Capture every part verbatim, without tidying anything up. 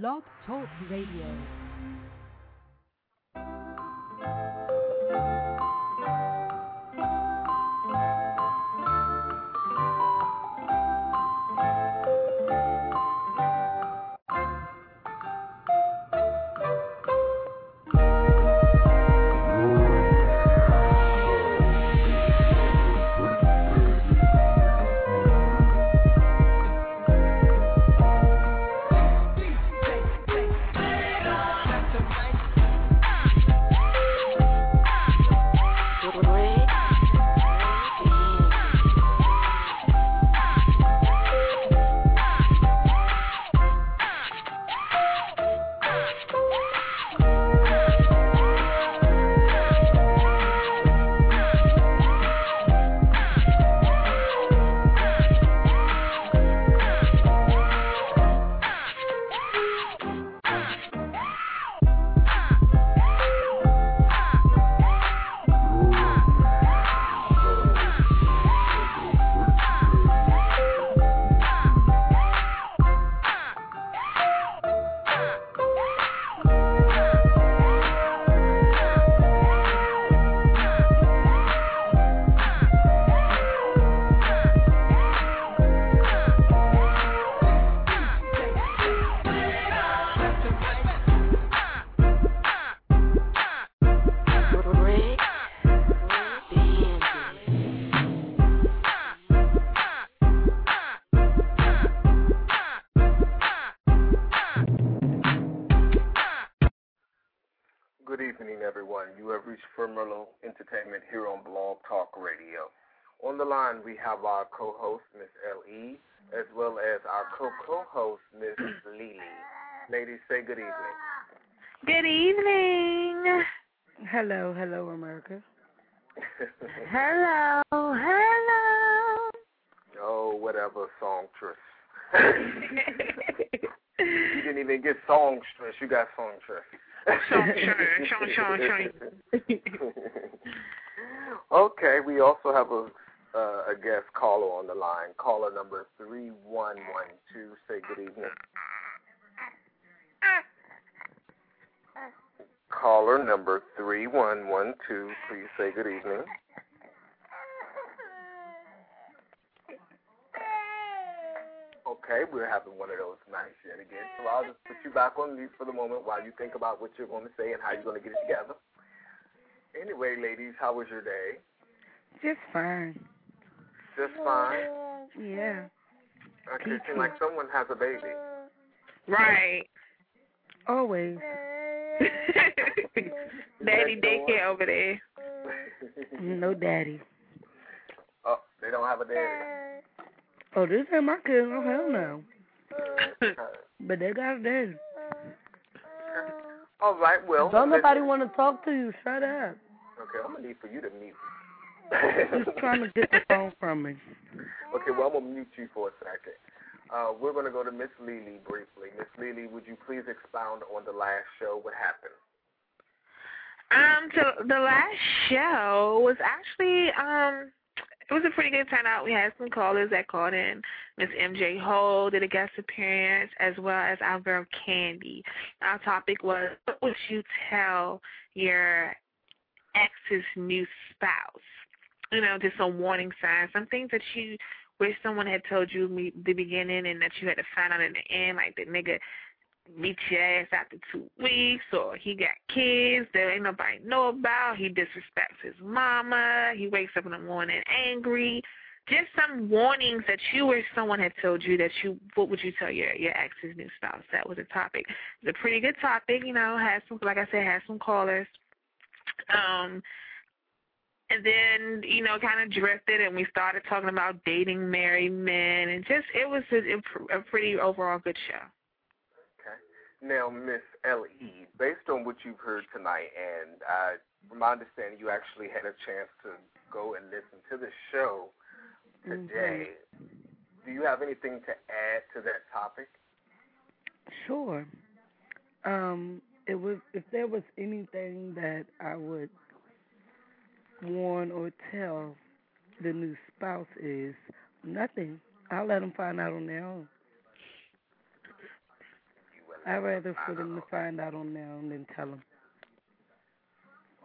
Blog Talk Radio. Merlot Entertainment here on Blog Talk Radio. On the line, we have our co-host, Miss L E, as well as our co-co-host, Miss Lily. Ladies, say good evening. Good evening. Hello, hello, America. Hello, hello. Oh, whatever, songstress. You didn't even get songstress. You got songstress. Okay, we also have a uh, a guest caller on the line. Caller number three one one two. Say good evening. Caller number three one one two. Please say good evening. Okay, we're having one of those nights yet again. So I'll just put you back on mute for the moment while you think about what you're going to say and how you're going to get it together. Anyway, ladies, how was your day? Just fine. Just fine? Yeah. Okay, it seems like someone has a baby. Right. Always. Daddy daycare over there. No daddy. Oh, they don't have a daddy. Oh, this ain't my kid. Oh, hell no. But they got it in. All right, well. Don't nobody want to talk to you. Shut up. Okay, I'm going to need for you to mute. Just trying to get the phone from me. Okay, well, I'm going to mute you for a second. Uh, we're going to go to Miss Lily briefly. Miss Lily, would you please expound on the last show? What happened? Um, so the last show was actually... um. It was a pretty good turnout. We had some callers that called in. Miss M J Ho did a guest appearance, as well as our girl Candy. Our topic was, what would you tell your ex's new spouse? You know, just some warning signs, some things that you wish someone had told you me, the beginning, and that you had to find out in the end, like the nigga meet your ass after two weeks, or he got kids that ain't nobody know about, he disrespects his mama, he wakes up in the morning angry. Just some warnings that you or someone had told you that you, what would you tell your, your ex's new spouse? That was a topic. It was a pretty good topic, you know, had some, like I said, had some callers. Um, and then, you know, kind of drifted, and we started talking about dating married men, and just, it was a, a pretty overall good show. Now, Miss L E, based on what you've heard tonight, and uh, from my understanding, you actually had a chance to go and listen to the show today. Mm-hmm. Do you have anything to add to that topic? Sure. Um, it was, if there was anything that I would warn or tell the new spouse is nothing. I'll let them find out on their own. I'd rather for them to find out on their own than tell them.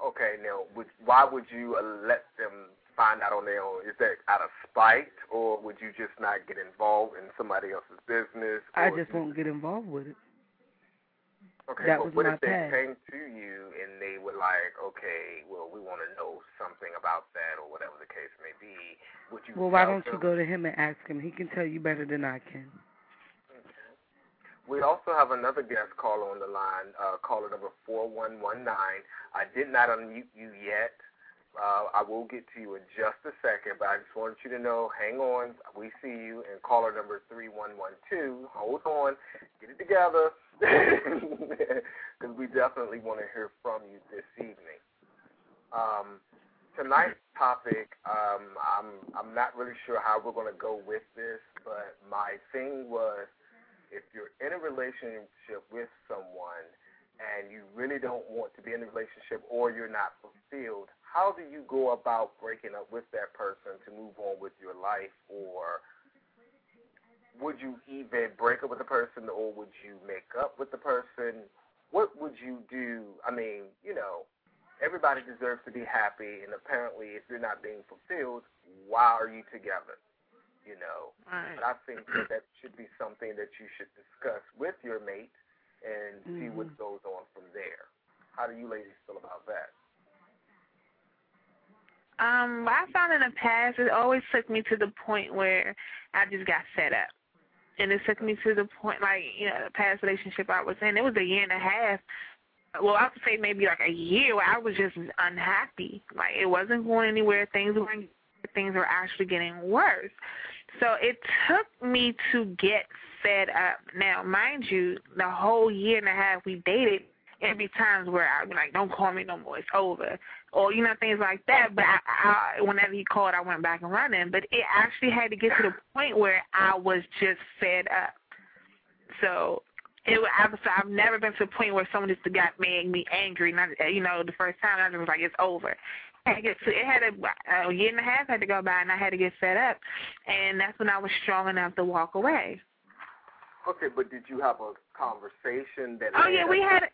Okay, now, would, why would you let them find out on their own? Is that out of spite, or would you just not get involved in somebody else's business? I just won't get involved with it. Okay, that but what if they path. came to you and they were like, okay, well, we want to know something about that or whatever the case may be? Would you? Well, why don't them? you go to him and ask him? He can tell you better than I can. Okay. We also have another guest caller on the line, uh, caller number four one one nine. I did not unmute you yet. Uh, I will get to you in just a second, but I just wanted you to know, hang on, we see you. And caller number three one one two, hold on, get it together, because we definitely want to hear from you this evening. Um, tonight's topic, um, I'm, I'm not really sure how we're going to go with this, but my thing was, if you're in a relationship with someone and you really don't want to be in a relationship or you're not fulfilled, how do you go about breaking up with that person to move on with your life? Or would you even break up with the person, or would you make up with the person? What would you do? I mean, you know, everybody deserves to be happy, and apparently if you're not being fulfilled, why are you together? You know, right. But I think that, that should be something that you should discuss with your mate and mm-hmm. see what goes on from there. How do you ladies feel about that? Um, well, I found in the past it always took me to the point where I just got fed up. And it took me to the point, like, you know, the past relationship I was in, it was a year and a half. Well, I would say maybe like a year where I was just unhappy. Like, it wasn't going anywhere. Things weren't, things were actually getting worse. So it took me to get fed up. Now, mind you, the whole year and a half we dated, there'd be times where I'd be like, don't call me no more, it's over. Or, you know, things like that. But I, I, whenever he called, I went back and running. But it actually had to get to the point where I was just fed up. So it was, I've, so I've never been to the point where someone just got made me angry. And I, you know, the first time I just was like, it's over. I get to, it had a, a year and a half had to go by, and I had to get fed up. And that's when I was strong enough to walk away. Okay, but did you have a conversation that? Oh, yeah, we had a,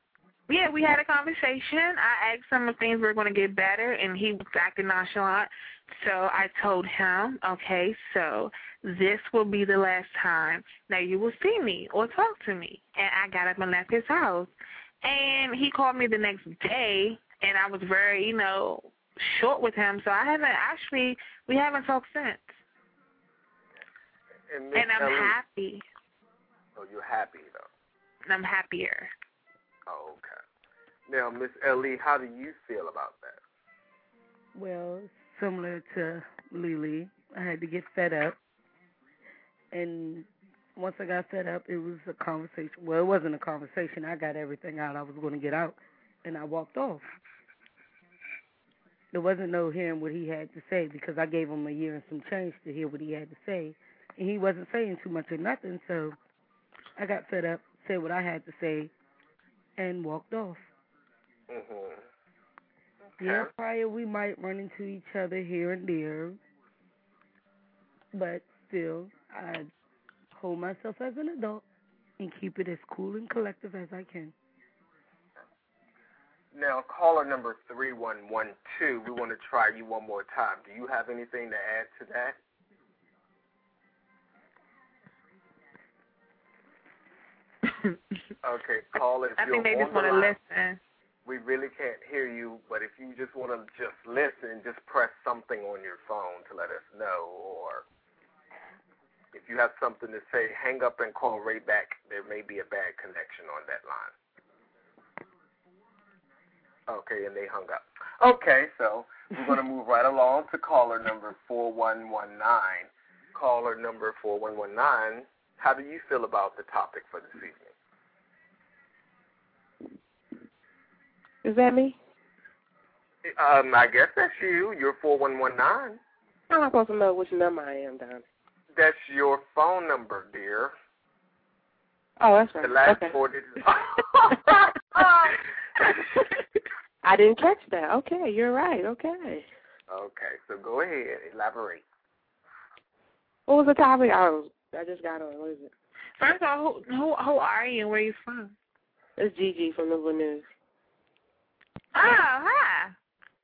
yeah, we had a conversation. I asked him if things were going to get better, and he was acting nonchalant. So I told him, okay, so this will be the last time that you will see me or talk to me. And I got up and left his house. And he called me the next day, and I was very, you know, short with him, so I haven't actually, we haven't talked since. And, and I'm Ellie, happy. Oh, you're happy, though? And I'm happier. Oh, okay. Now, Miss Ellie, how do you feel about that? Well, similar to Lily, I had to get fed up. And once I got fed up, it was a conversation. Well, it wasn't a conversation. I got everything out I was going to get out, and I walked off. There wasn't no hearing what he had to say, because I gave him a year and some change to hear what he had to say. And he wasn't saying too much or nothing, so I got fed up, said what I had to say, and walked off. Mm-hmm. Yeah, prior we might run into each other here and there, but still I hold myself as an adult and keep it as cool and collective as I can. Now, caller number three one one two, we want to try you one more time. Do you have anything to add to that? Okay, caller, if I you're think they on just the want to line, listen. We really can't hear you, but if you just want to just listen, just press something on your phone to let us know. Or if you have something to say, hang up and call right back. There may be a bad connection on that line. Okay, and they hung up. Okay, so we're going to move right along to caller number four one one nine. Caller number four one one nine, how do you feel about the topic for this evening? Is that me? Um, I guess that's you. You're four one one nine. How am I supposed to know which number I am, Don? That's your phone number, dear. Oh, that's right. The last okay. four digits. I didn't catch that. Okay, you're right. Okay. Okay, so go ahead. Elaborate. What was the topic? I was, I just got on. What is it? First of all, who, who, who are you and where are you from? It's Gigi from Midland News. Oh, hi.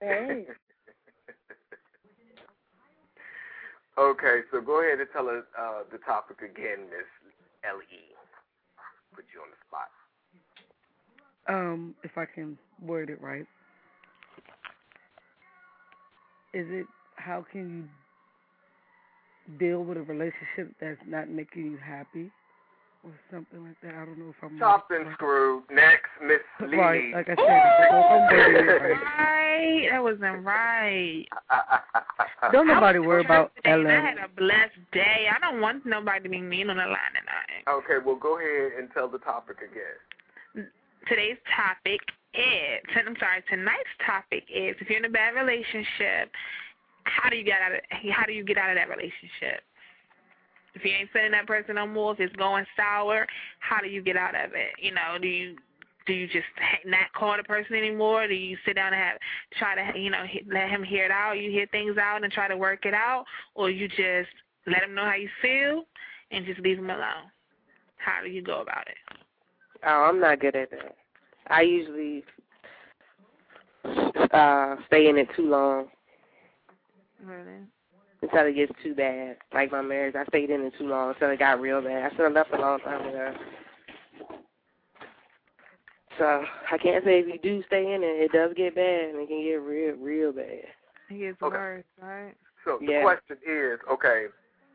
Hey. Okay, so go ahead and tell us uh, the topic again, Miss L E Put you on the spot. Um, if I can word it right. Is it how can you deal with a relationship that's not making you happy or something like that? I don't know if I'm... Chopped right. and screwed. Next, Miss Lee. Right, like I said, I'm wording it right. That wasn't right. Don't nobody worry about L M. I had a blessed day. I don't want nobody to be mean on the line tonight. Okay, well, go ahead and tell the topic again. Today's topic is, I'm sorry, tonight's topic is, if you're in a bad relationship, how do you get out of, how do you get out of that relationship? If you ain't sending that person no more, if it's going sour, how do you get out of it? You know, do you... Do you just not call the person anymore? Do you sit down and have, try to, you know, let him hear it out? You hear things out and try to work it out? Or you just let him know how you feel and just leave him alone? How do you go about it? Oh, I'm not good at that. I usually uh, stay in it too long. Really? Until it gets too bad. Like my marriage, I stayed in it too long until it got real bad. I should have left a long time ago. So I can't say if you do stay in it, it does get bad, and it can get real, real bad. It gets okay. worse, right? So the yeah. question is, okay,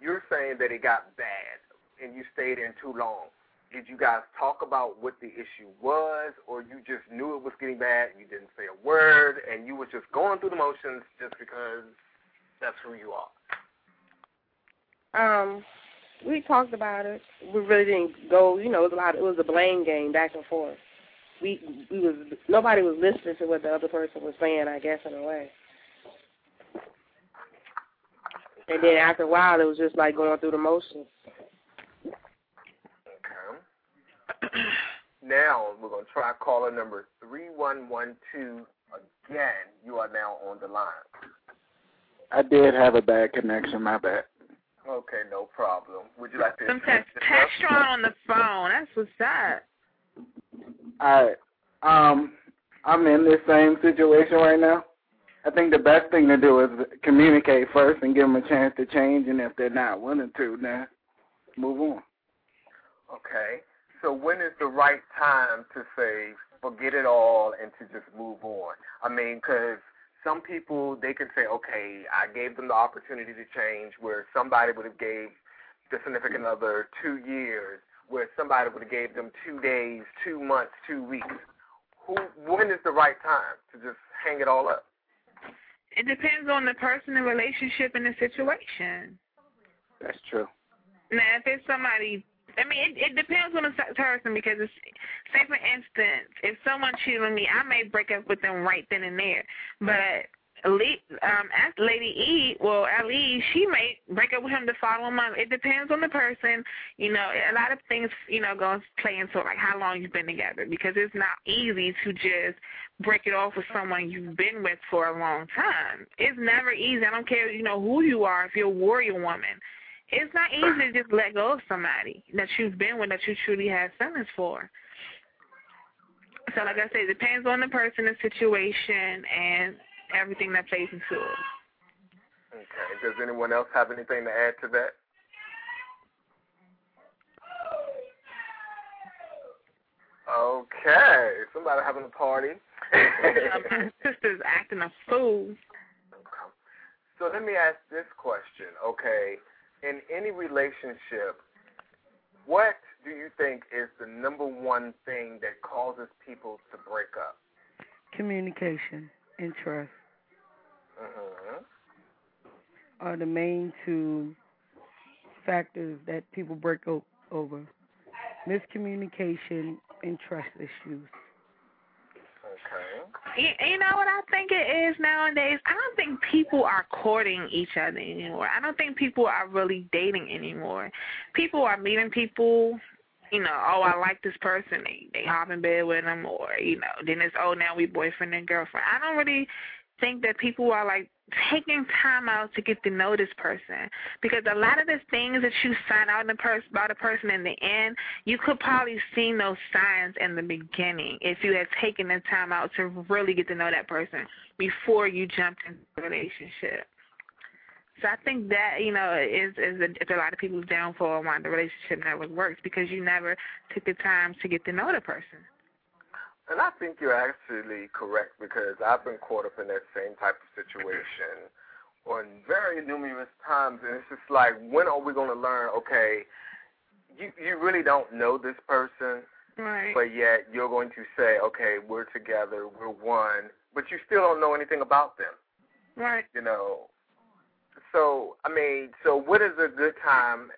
you're saying that it got bad, and you stayed in too long. Did you guys talk about what the issue was, or you just knew it was getting bad, and you didn't say a word, and you were just going through the motions just because that's who you are? Um, we talked about it. We really didn't go, you know, it was a lot. It was a blame game back and forth. We we was nobody was listening to what the other person was saying, I guess, in a way. And then after a while, it was just like going through the motions. Okay. Now we're gonna try caller number three one one two again. You are now on the line. I did have a bad connection. My bad. Okay, no problem. Would you like to? Sometimes text on the phone. That's what's up. Alright, um, I'm in this same situation right now. I think the best thing to do is communicate first and give them a chance to change, and if they're not willing to, then move on. Okay, so when is the right time to say forget it all and to just move on? I mean, because some people, they can say, okay, I gave them the opportunity to change, where somebody would have gave the significant other two years. Where somebody would have gave them two days, two months, two weeks. Who? When is the right time to just hang it all up? It depends on the person, the relationship, and the situation. That's true. Now, if it's somebody, I mean, it, it depends on the person because, it's, say for instance, if someone cheated on me, I may break up with them right then and there. But um, as Lady E, well, Ali, she may break up with him the following month. It depends on the person. You know, a lot of things, you know, going to play into like how long you've been together because it's not easy to just break it off with someone you've been with for a long time. It's never easy. I don't care, you know, who you are, if you're a warrior woman. It's not easy to just let go of somebody that you've been with, that you truly have feelings for. So, like I said, it depends on the person, the situation, and everything that plays into it. Okay. Does anyone else have anything to add to that? Okay. Somebody having a party. My sister's acting a fool. Okay. So let me ask this question. Okay. In any relationship, what do you think is the number one thing that causes people to break up? Communication. And trust uh-huh. are the main two factors that people break up over. Miscommunication and trust issues. Okay. You, you know what I think it is nowadays? I don't think people are courting each other anymore. I don't think people are really dating anymore. People are meeting people. You know, oh, I like this person. They, they hop in bed with them, or, you know, then it's, oh, now we boyfriend and girlfriend. I don't really think that people are, like, taking time out to get to know this person, because a lot of the things that you sign out in the pers- about a person in the end, you could probably see those signs in the beginning if you had taken the time out to really get to know that person before you jumped into the relationship. So I think that, you know, is, is a, it's a lot of people's downfall on why the relationship never works, because you never took the time to get to know the person. And I think you're actually correct, because I've been caught up in that same type of situation on very numerous times, and it's just like, when are we going to learn, okay, you, you really don't know this person, right, but yet you're going to say, okay, we're together, we're one, but you still don't know anything about them. Right. You know, so, I mean, so what is a good time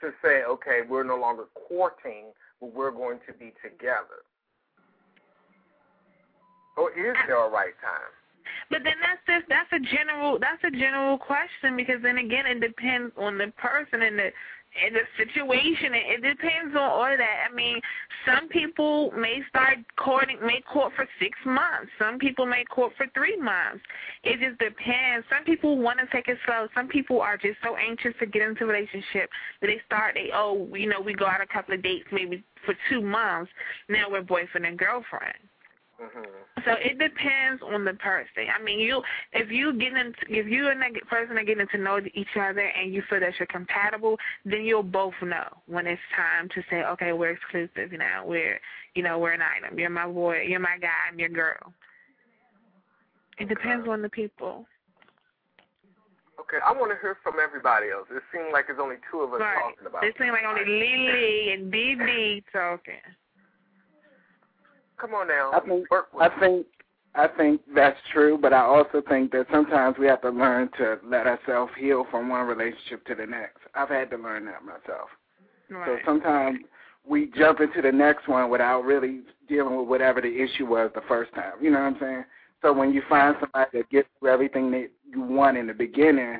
to say, okay, we're no longer courting, but we're going to be together? Or is there a right time? But then that's just that's a general that's a general question, because then again it depends on the person and the and the situation. It, it depends on all of that. I mean, some people may start courting, may court for six months. Some people may court for three months. It just depends. Some people want to take it slow. Some people are just so anxious to get into a relationship that they start. They oh you know we go out a couple of dates maybe for two months. Now we're boyfriend and girlfriend. So it depends on the person. I mean, you if you get in, if you and that person are getting to know each other and you feel that you're compatible, then you'll both know when it's time to say, okay, we're exclusive now. We're you know we're an item. You're my boy. You're my guy. I'm your girl. It okay. depends on the people. Okay, I want to hear from everybody else. It seems like there's only two of us right. talking about it. It seems like only Lily and B B talking. Come on now. I think, I think I think that's true, but I also think that sometimes we have to learn to let ourselves heal from one relationship to the next. I've had to learn that myself. Right. So sometimes we jump into the next one without really dealing with whatever the issue was the first time. You know what I'm saying? So when you find somebody that gets through everything that you want in the beginning,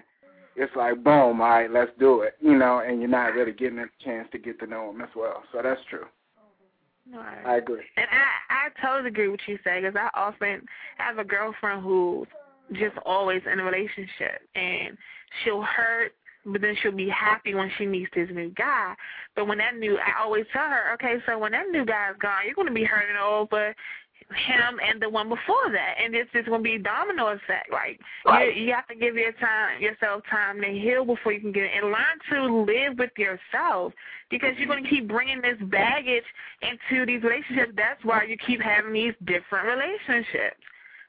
it's like, boom, all right, let's do it, you know, and you're not really getting a chance to get to know them as well. So that's true. Right. I agree. And I, I totally agree with you say, because I often have a girlfriend who's just always in a relationship, and she'll hurt, but then she'll be happy when she meets this new guy. But when that new, I always tell her, okay, so when that new guy's gone, you're going to be hurting over him and the one before that, and it's just going to be a domino effect. Like right. you, you have to give your time, yourself time to heal before you can get it, and learn to live with yourself, because you're going to keep bringing this baggage into these relationships. That's why you keep having these different relationships.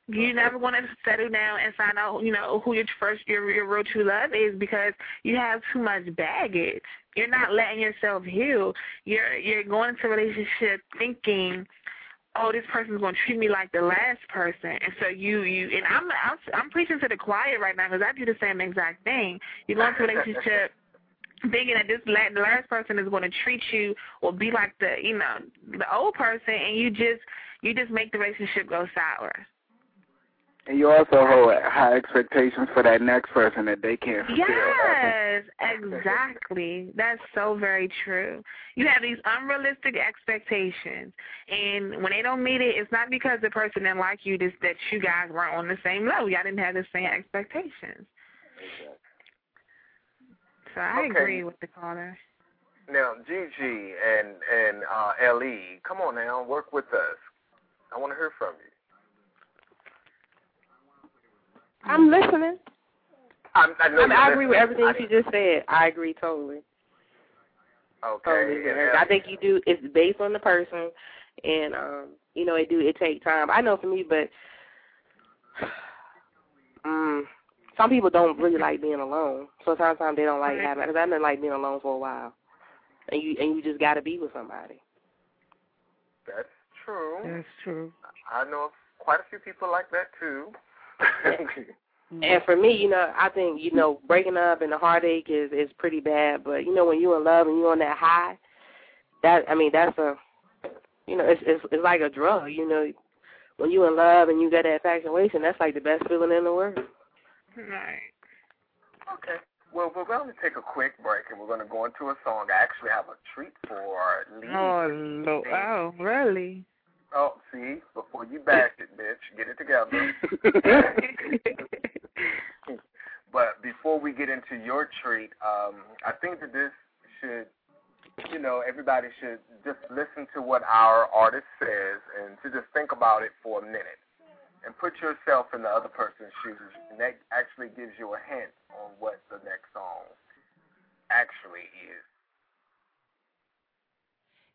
You never want to settle down and find out, you know, who your first your, your real true love is, because you have too much baggage. You're not letting yourself heal. You're you're going into a relationship thinking, oh, this person's going to treat me like the last person. And so you, you and I'm I'm, I'm preaching to the choir right now, because I do the same exact thing. You go into a relationship thinking that this last, the last person is going to treat you or be like the, you know, the old person, and you just you just make the relationship go sour. And you also hold high expectations for that next person that they can't fulfill. Yes, exactly. That's so very true. You have these unrealistic expectations, and when they don't meet it, it's not because the person didn't like you, just that you guys weren't on the same level. Y'all didn't have the same expectations. Exactly. So I okay. agree with the caller. Now, Gigi and, and uh, Ellie, come on now, work with us. I want to hear from you. I'm listening. I'm, I, know I, mean, I agree listening. with everything I, she just said. I agree totally. Okay. Totally. Yeah. I think you do. It's based on the person, and um, you know, it do it take time. I know for me, but um, some people don't really like being alone. So sometimes they don't like mm-hmm. having. Because I've been like being alone for a while, and you and you just got to be with somebody. That's true. That's true. I know quite a few people like that too. And for me, you know, I think, you know, breaking up and the heartache is, is pretty bad. But, you know, when you're in love and you're on that high, that, I mean, that's a, you know, it's it's, it's like a drug, you know. When you're in love and you got that infatuation, that's like the best feeling in the world. Right. Okay. Well, we're going to take a quick break, and we're going to go into a song. I actually have a treat for Lee. Oh, Lord. Oh, really? Oh, see, before you bash it, bitch, get it together. But before we get into your treat, um, I think that this should, you know, everybody should just listen to what our artist says and to just think about it for a minute and put yourself in the other person's shoes. And that actually gives you a hint on what the next song actually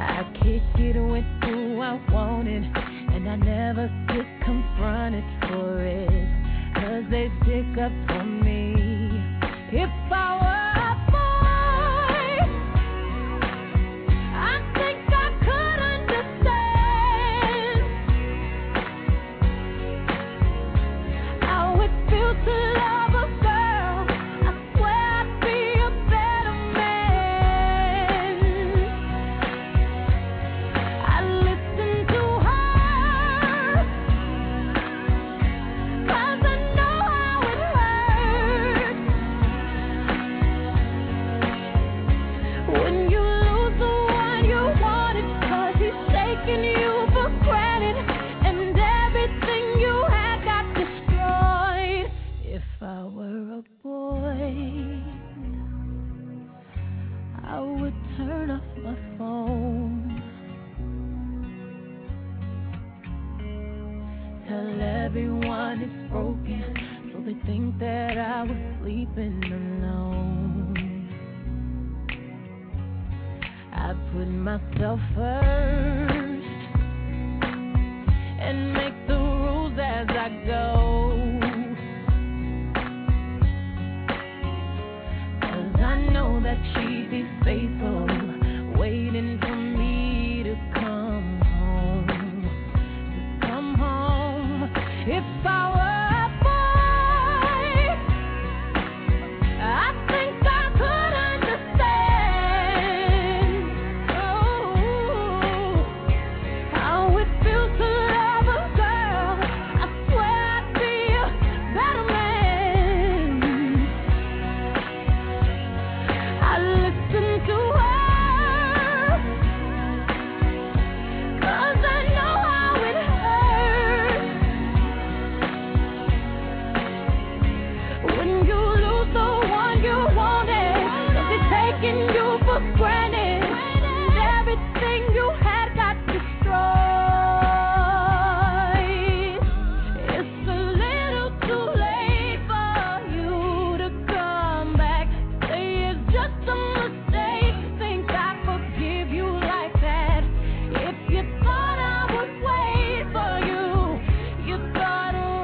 I kick it with who I wanted, and I never get confronted for it, 'cause they stick up for me. If I were a boy, I think I could understand how it feels to love a girl. I swear I'd be a better man. I listen to her, 'cause I know how it hurts when you lose the one you wanted, 'cause he's taking you for granted and everything you had got destroyed. If I were a boy, I would turn off my phone, tell everyone it's broken, so they think that I was sleeping alone. I put myself first and make the rules as I go, 'cause I know that she'd be faithful, waiting for me to come home, to come home. If I were a boy, I think I could understand, oh, how it feels to love a girl. I swear I'd be a better man. I listen to her, 'cause I know how it hurts when you lose the one you wanted, 'cause it's taking you for granted and everything you had got destroyed. It's a little too late for you to come back. Say it's just a mistake. Think I forgive you like that? If you thought I would wait for you, you got it wrong.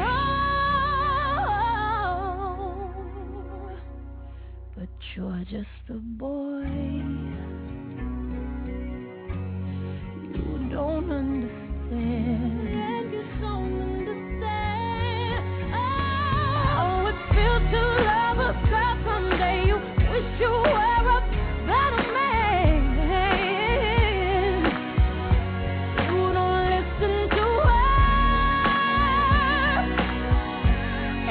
But you're just a boy. You don't understand. You don't understand how it feels to love a girl. Someday you wish you were a better man. You don't listen to her.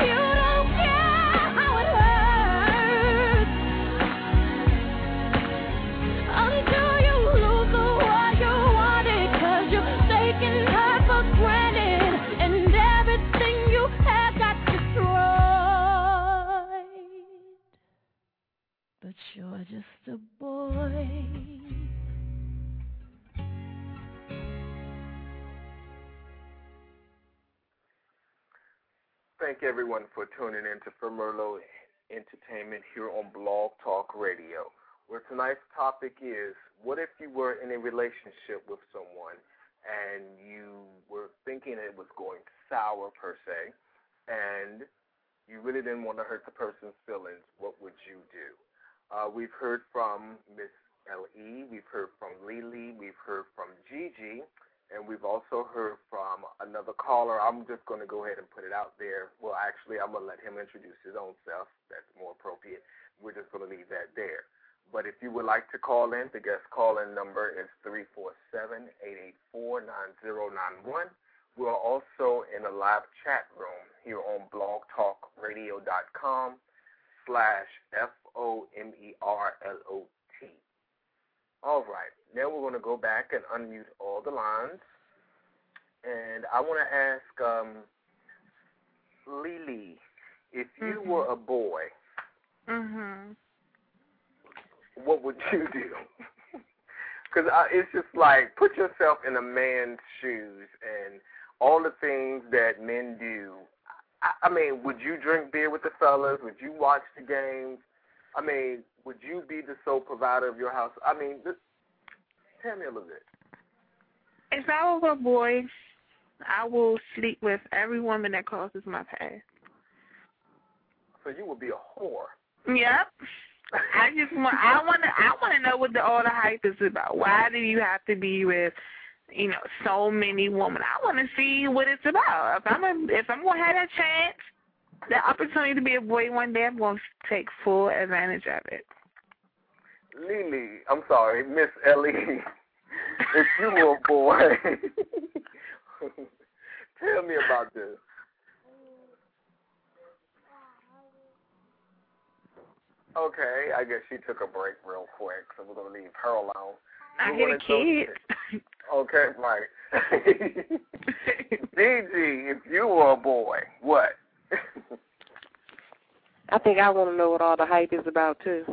You don't care how it hurts until you lose the one you wanted, 'cause you're taking her for granted and everything you had got destroyed. But you're just a boy. Thank everyone for tuning in to For Merlot Entertainment here on Blog Talk Radio, where tonight's topic is, what if you were in a relationship with someone and you were thinking it was going sour per se, and you really didn't want to hurt the person's feelings, what would you do? Uh, we've heard from Miss L E, we've heard from Lili, we've heard from Gigi, and we've also heard from another caller. I'm just going to go ahead and put it out there. Well, actually, I'm going to let him introduce his own self. That's more appropriate. We're just going to leave that there. But if you would like to call in, the guest call-in number is three four seven, eight eight four, nine zero nine one. We're also in a live chat room here on blogtalkradio.com slash F O M E R L O T. All right. Now we're going to go back and unmute all the lines. And I want to ask um, Lily, if you mm-hmm. were a boy, mm-hmm. what would you do? Because it's just like, put yourself in a man's shoes and all the things that men do. I, I mean, would you drink beer with the fellas? Would you watch the games? I mean, would you be the sole provider of your house? I mean, this, tell me a little bit. If I were a boy, I will sleep with every woman that crosses my path. So you would be a whore. Yep. I just want I want to I want to know what the, all the hype is about. Why do you have to be with, you know, so many women? I want to see what it's about. If I'm a, if I'm gonna have that chance, the opportunity to be a boy one day, I'm gonna take full advantage of it. Lily, I'm sorry, Miss Ellie, if you were a boy, tell me about this. Okay, I guess she took a break real quick, so we're going to leave her alone. I we get a kid. Go... Okay, right. D G, if you were a boy, what? I think I want to know what all the hype is about, too.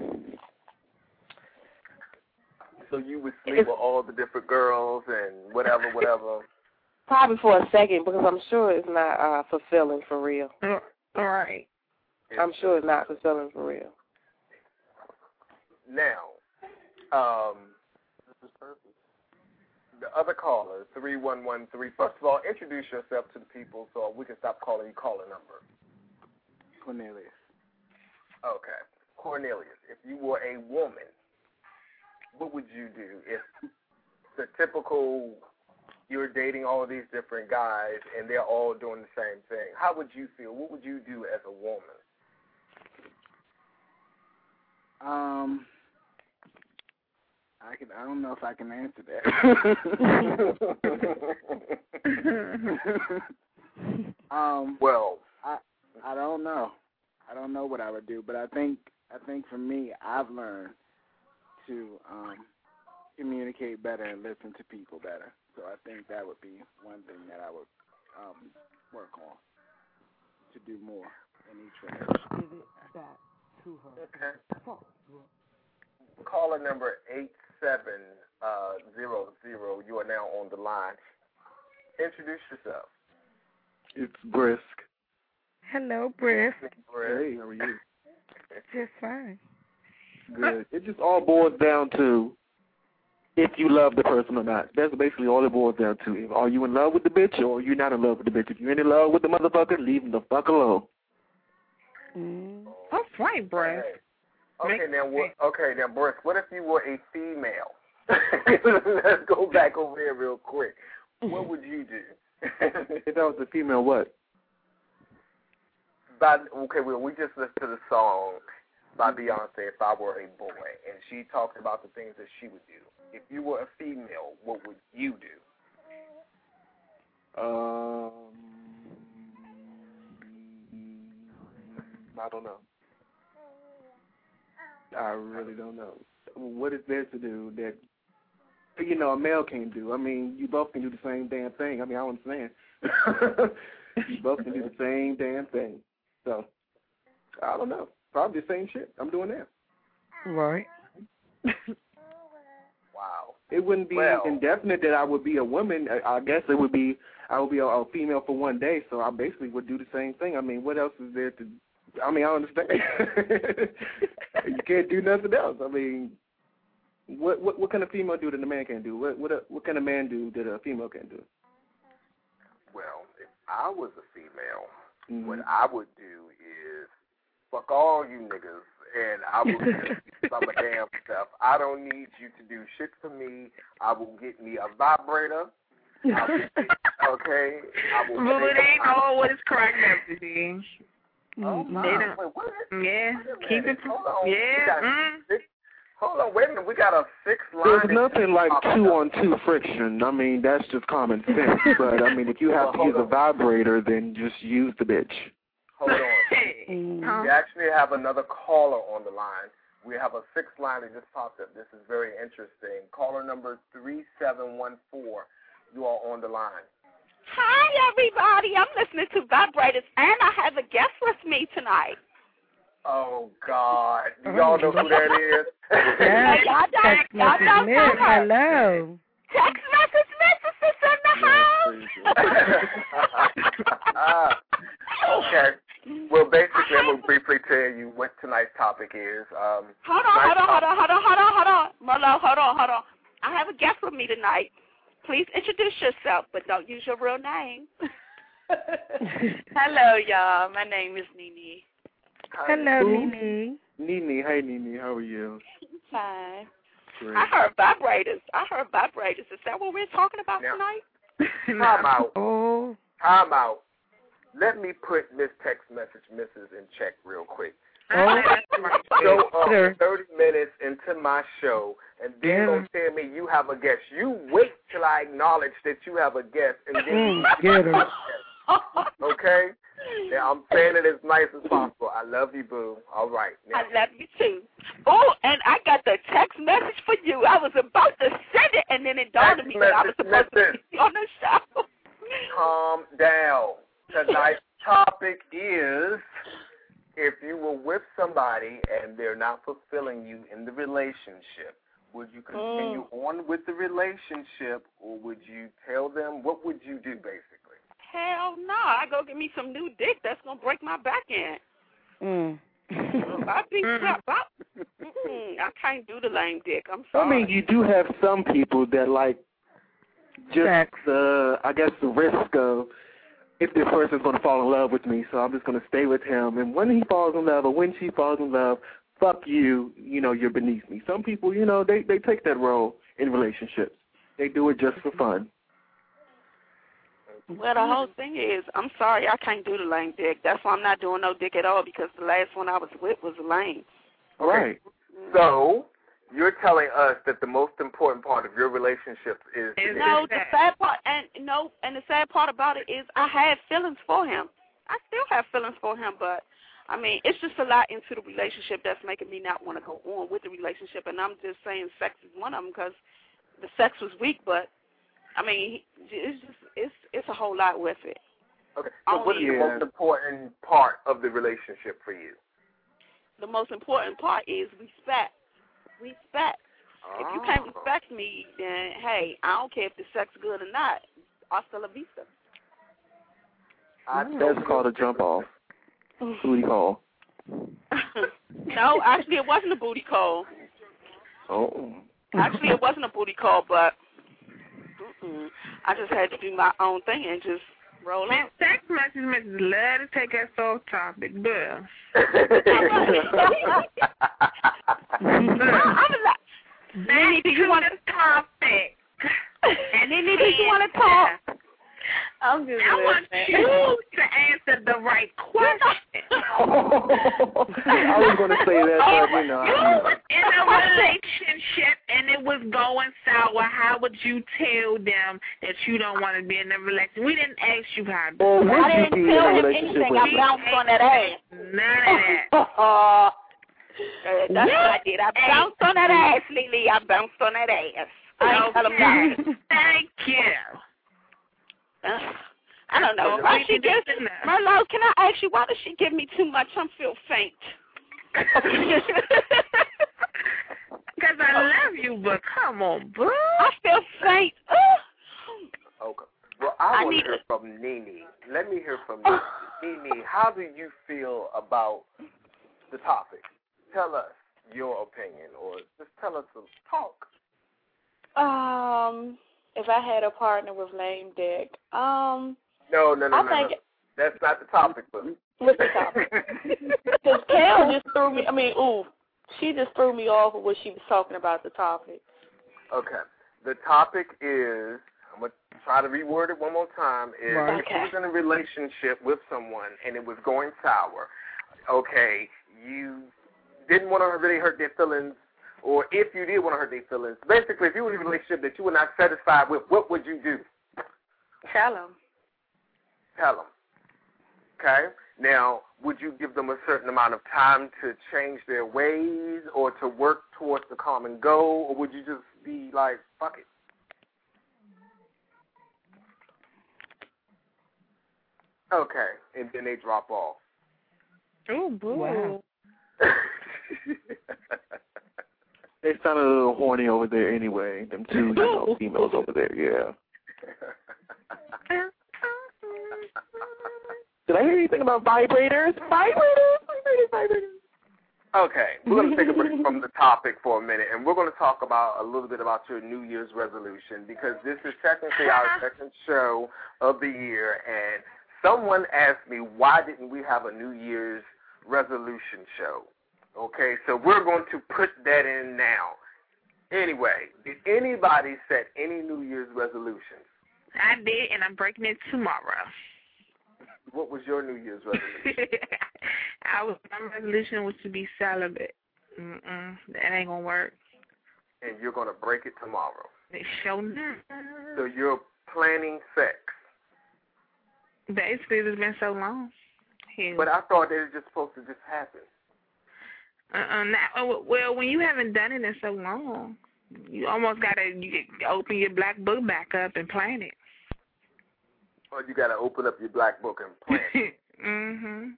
So you would sleep it's... with all the different girls and whatever, whatever? Probably for a second, because I'm sure it's not uh, fulfilling for real. All right. It's... I'm sure it's not fulfilling for real. Now, um, this is perfect. The other caller, three one one three, first of all, introduce yourself to the people so we can stop calling you caller number. Cornelius. Okay. Cornelius, if you were a woman, what would you do if the typical, you're dating all these different guys and they're all doing the same thing? How would you feel? What would you do as a woman? Um... I can. I don't know if I can answer that. um, well, I I don't know. I don't know what I would do, but I think I think for me, I've learned to um, communicate better and listen to people better. So I think that would be one thing that I would um, work on to do more in each relationship. Give it back to her. Okay. Caller number eight seven uh, zero zero. You are now on the line. Introduce yourself. It's Brisk. Hello, Brisk. Hey, how are you? Just fine. Good. It just all boils down to if you love the person or not. That's basically all it boils down to. Are you in love with the bitch or are you not in love with the bitch? If you're in love with the motherfucker, leave him the fuck alone. Mm. That's right, Brisk. Hey. Okay now, what, okay, now, Brisk, what if you were a female? Let's go back over there real quick. What would you do? If I was a female, what? By, okay, well, we just listened to the song by Beyonce, If I Were a Boy, and she talked about the things that she would do. If you were a female, what would you do? Um, I don't know. I really don't know. What is there to do that, you know, a male can't do? I mean, you both can do the same damn thing. I mean, I understand. You both can do the same damn thing. So, I don't know. Probably the same shit I'm doing now. Right. Wow. It wouldn't be well, indefinite that I would be a woman. I guess it would be I would be a, a female for one day, so I basically would do the same thing. I mean, what else is there to do? I mean, I understand. You can't do nothing else. I mean, what what what can a female do that a man can't do? What what a, what can a man do that a female can't do? Well, if I was a female, mm-hmm. what I would do is fuck all you niggas, and I will get some damn stuff. I don't need you to do shit for me. I will get me a vibrator. Okay. I will but it ain't always cracked up to be. Oh, my. They don't, wait, what is this? Yeah. Keep it. Hold on. Yeah. Mm. Six, hold on. Wait a minute. We got a six line. There's nothing like two-on-two friction. I mean, that's just common sense. But, I mean, if you have well, to use on. a vibrator, then just use the bitch. Hold on. We actually have another caller on the line. We have a six line that just popped up. This is very interesting. Caller number three seven one four. You are on the line. Hi, everybody. I'm listening to Vibrators, and I have a guest with me tonight. Oh, God. Y'all know who that is? Yes. Y'all know who that is. Hello. Text message Missus is in the house. Okay. Well, basically, I'm going to briefly tell you what tonight's topic is. Um, hold on, hold on, hold on, hold on, hold on, hold on. Merlot, hold on, hold on. I have a guest with me tonight. Please introduce yourself, but don't use your real name. Hello, y'all. My name is Nene. Hi. Hello, Ooh. Nene. Nene. Hey, Nene. How are you? Fine. Great. I heard vibrators. I heard vibrators. Is that what we're talking about now, tonight? Time out. Oh. Time out. Let me put Miss Text Message Missus in check real quick. Oh. Show up thirty minutes into my show, and then yeah. don't tell me you have a guest. You wait till I acknowledge that you have a guest, and then get her. Okay? Now, I'm saying it as nice as possible. I love you, boo. All right. Now. I love you too. Oh, and I got the text message for you. I was about to send it, and then it dawned on me that I was supposed message. to be on the show. Calm down. Tonight's topic is. If you were with somebody and they're not fulfilling you in the relationship, would you continue mm. on with the relationship, or would you tell them? What would you do, basically? Hell no. I go get me some new dick that's going to break my back end. Mm. I think mm. I, I can't do the lame dick. I'm sorry. I mean, you do have some people that like just, uh, I guess, the risk of, if this person's going to fall in love with me, so I'm just going to stay with him. And when he falls in love or when she falls in love, fuck you, you know, you're beneath me. Some people, you know, they, they take that role in relationships. They do it just for fun. Well, the whole thing is, I'm sorry, I can't do the lame dick. That's why I'm not doing no dick at all, because the last one I was with was lame. All right. So you're telling us that the most important part of your relationship is the no. The sad part, and no, and the sad part about it is, I had feelings for him. I still have feelings for him, but I mean, it's just a lot into the relationship that's making me not want to go on with the relationship. And I'm just saying, sex is one of them, because the sex was weak. But I mean, it's just it's it's a whole lot with it. Okay. So Only, what is the most important part of the relationship for you? The most important part is respect. Respect. Oh. If you can't respect me, then, hey, I don't care if the sex is good or not. Hasta la vista. I That's called a jump off. Booty call. No, actually, it wasn't a booty call. Oh. Actually, it wasn't a booty call, but mm-mm. I just had to do my own thing and just roll on. Text messages, messages, love to take us off topic, but I'm like, Nene, do you want to talk? And Nene, do you want to talk? I'm just I want you to answer the right question. I was going to say that, but you know. You was in a relationship and it was going sour. How would you tell them that you don't want to be in a relationship? We didn't ask you how. Well, would I you didn't be tell in a relationship anything. I bounced on that ass. None of that. Uh, that's yes. what I did. I bounced on that ass, Lily. I bounced on that ass. I ain't tell them that. Thank you. Uh, I don't know. Why she gives Merlot, can I ask you, why does she give me too much? I feel faint. Because I love you, but come on, bro. I feel faint. Ooh. Okay. Well, I, I want to hear from Nene. Let me hear from Nene. Nene, how do you feel about the topic? Tell us your opinion, or just tell us some talk. Um, if I had a partner with lame dick, um, no, no, no, I no, think no. That's not the topic. But what's the topic? Because Kel just threw me. I mean, ooh, she just threw me off of what she was talking about. The topic. Okay, the topic is I'm going to try to reword it one more time. Is okay. If you was in a relationship with someone and it was going sour, okay, you didn't want to really hurt their feelings, or if you did want to hurt their feelings, basically, if you were in a relationship that you were not satisfied with, what would you do? Tell them. Tell them. Okay? Now, would you give them a certain amount of time to change their ways or to work towards the common goal, or would you just be like, fuck it? Okay, and then they drop off. Oh, boo. Wow. They sounded a little horny over there anyway, them two you know, females over there, yeah. Did I hear anything about vibrators? Vibrators, vibrators, vibrators. Okay, we're going to take a break from the topic for a minute, and we're going to talk about a little bit about your New Year's resolution, because this is technically our second show of the year, and someone asked me, why didn't we have a New Year's resolution show? Okay, so we're going to put that in now. Anyway, did anybody set any New Year's resolutions? I did, and I'm breaking it tomorrow. What was your New Year's resolution? I was, my resolution was to be celibate. Mm-mm, that ain't going to work. And you're going to break it tomorrow. It sure not. So you're planning sex. Basically, it's been so long. Hell. But I thought they were just supposed to just happen. Uh-uh. Not, well, when you haven't done it in so long, you almost got to you open your black book back up and plan it. Or you got to open up your black book and plan it. Mm-hmm.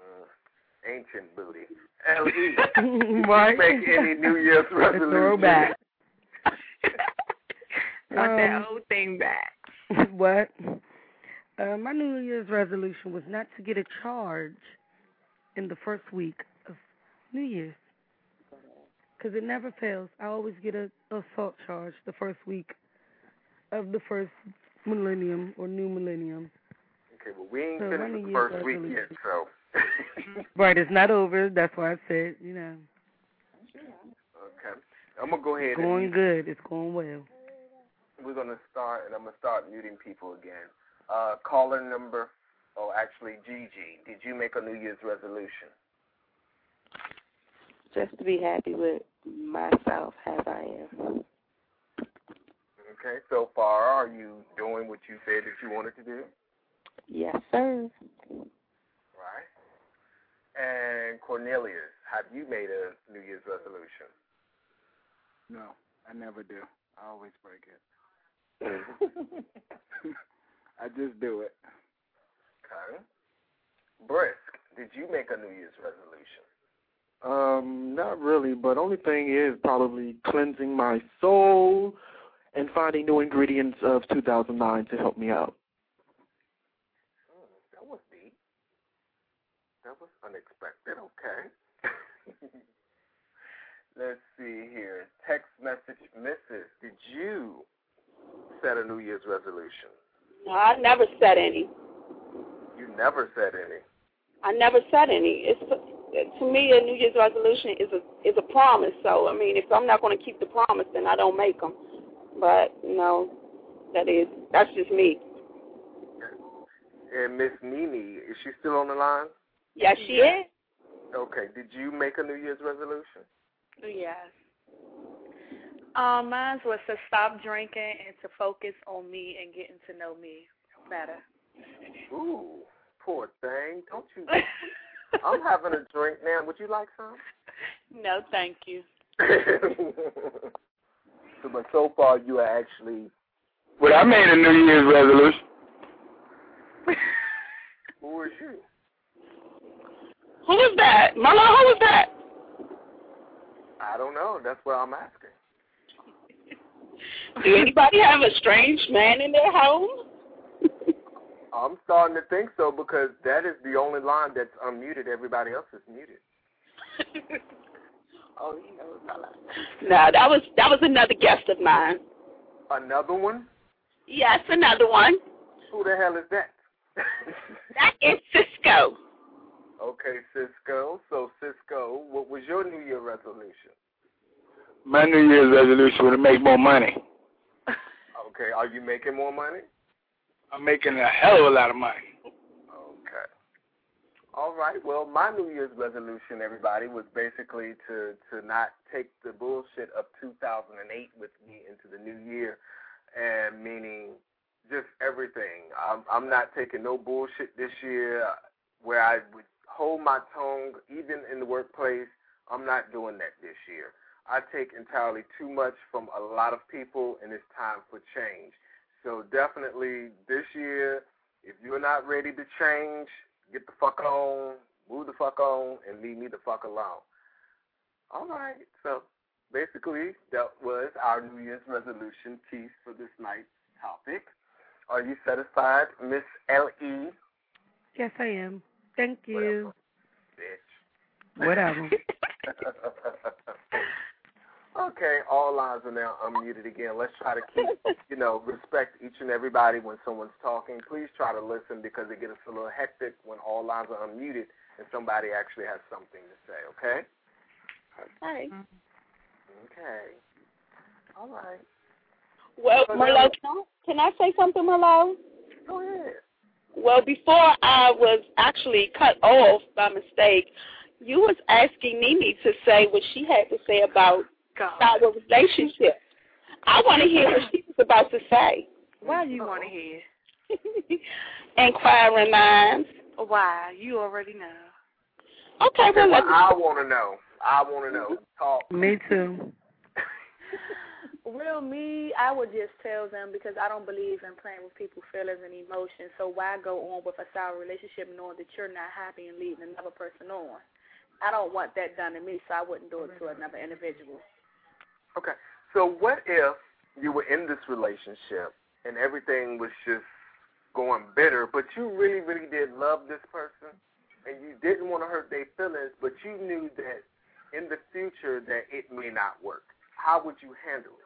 Uh, ancient booty. L E Right. Did you make any New Year's resolution? Throwback. Want um, that old thing back. What? Uh, my New Year's resolution was not to get a charge in the first week of New Year's, because it never fails. I always get a assault charge the first week of the first millennium or new millennium. Okay, well, we ain't so finished with the first week yet, so. Right, it's not over. That's why I said, you know. Okay. I'm going to go ahead. It's going and good. It's going well. We're going to start, and I'm going to start muting people again. Uh, caller number, oh, actually, Gigi, did you make a New Year's resolution? Just to be happy with myself as I am. Okay, so far, are you doing what you said that you wanted to do? Yes, sir. Right. And Cornelius, have you made a New Year's resolution? No, I never do. I always break it. I just do it. Okay. Brisk, did you make a New Year's resolution? Um, not really, but only thing is probably cleansing my soul and finding new ingredients of two thousand nine to help me out. Mm, that was deep. That was unexpected. Okay. Let's see here. Text message, Missus Did you set a New Year's resolution? No, I never said any. You never said any. I never said any. It's to me a New Year's resolution is a is a promise. So I mean, if I'm not going to keep the promise, then I don't make them. But no, that is that's just me. And Miss Nene, is she still on the line? Yes, she is. Okay. Did you make a New Year's resolution? Yes. Um, mine was to stop drinking and to focus on me and getting to know me better. Ooh, poor thing. Don't you? I'm having a drink now. Would you like some? No, thank you. So, but so far you are actually. Well, I made a New Year's resolution. Who was you? Who was that? Mama, who was that? I don't know. That's what I'm asking. Do anybody have a strange man in their home? I'm starting to think so, because that is the only line that's unmuted. Everybody else is muted. Oh, he knows my line. No, that was that was another guest of mine. Another one? Yes, another one. Who the hell is that? That is Cisco. Okay, Cisco. So, Cisco, what was your New Year resolution? My New Year's resolution was to make more money. Okay. Are you making more money? I'm making a hell of a lot of money. Okay. All right. Well, my New Year's resolution, everybody, was basically to, to not take the bullshit of two thousand eight with me into the new year, and meaning just everything. I'm, I'm not taking no bullshit this year where I would hold my tongue, even in the workplace. I'm not doing that this year. I take entirely too much from a lot of people, and it's time for change. So definitely this year, if you're not ready to change, get the fuck on, move the fuck on, and leave me the fuck alone. All right. So basically that was our New Year's resolution piece for this night's topic. Are you satisfied, Miss L E? Yes, I am. Thank you. Whatever. Bitch. Whatever. Okay, all lines are now unmuted again. Let's try to keep, you know, respect each and everybody when someone's talking. Please try to listen because it gets a little hectic when all lines are unmuted and somebody actually has something to say, okay? Okay. Okay. All right. Well, Merlot, can, can I say something, Merlot? Go ahead. Well, before I was actually cut off by mistake, you was asking Nene to say what she had to say about our relationship. I want to hear what she was about to say. Why do you want to hear? Inquiring minds. Why? You already know. Okay, well, well I want to know. I want to know. Talk. Me too. Real me, I would just tell them because I don't believe in playing with people's feelings and emotions. So why go on with a sour relationship knowing that you're not happy and leading another person on? I don't want that done to me, so I wouldn't do it to another individual. Okay. So what if you were in this relationship and everything was just going bitter, but you really, really did love this person and you didn't want to hurt their feelings, but you knew that in the future that it may not work? How would you handle it?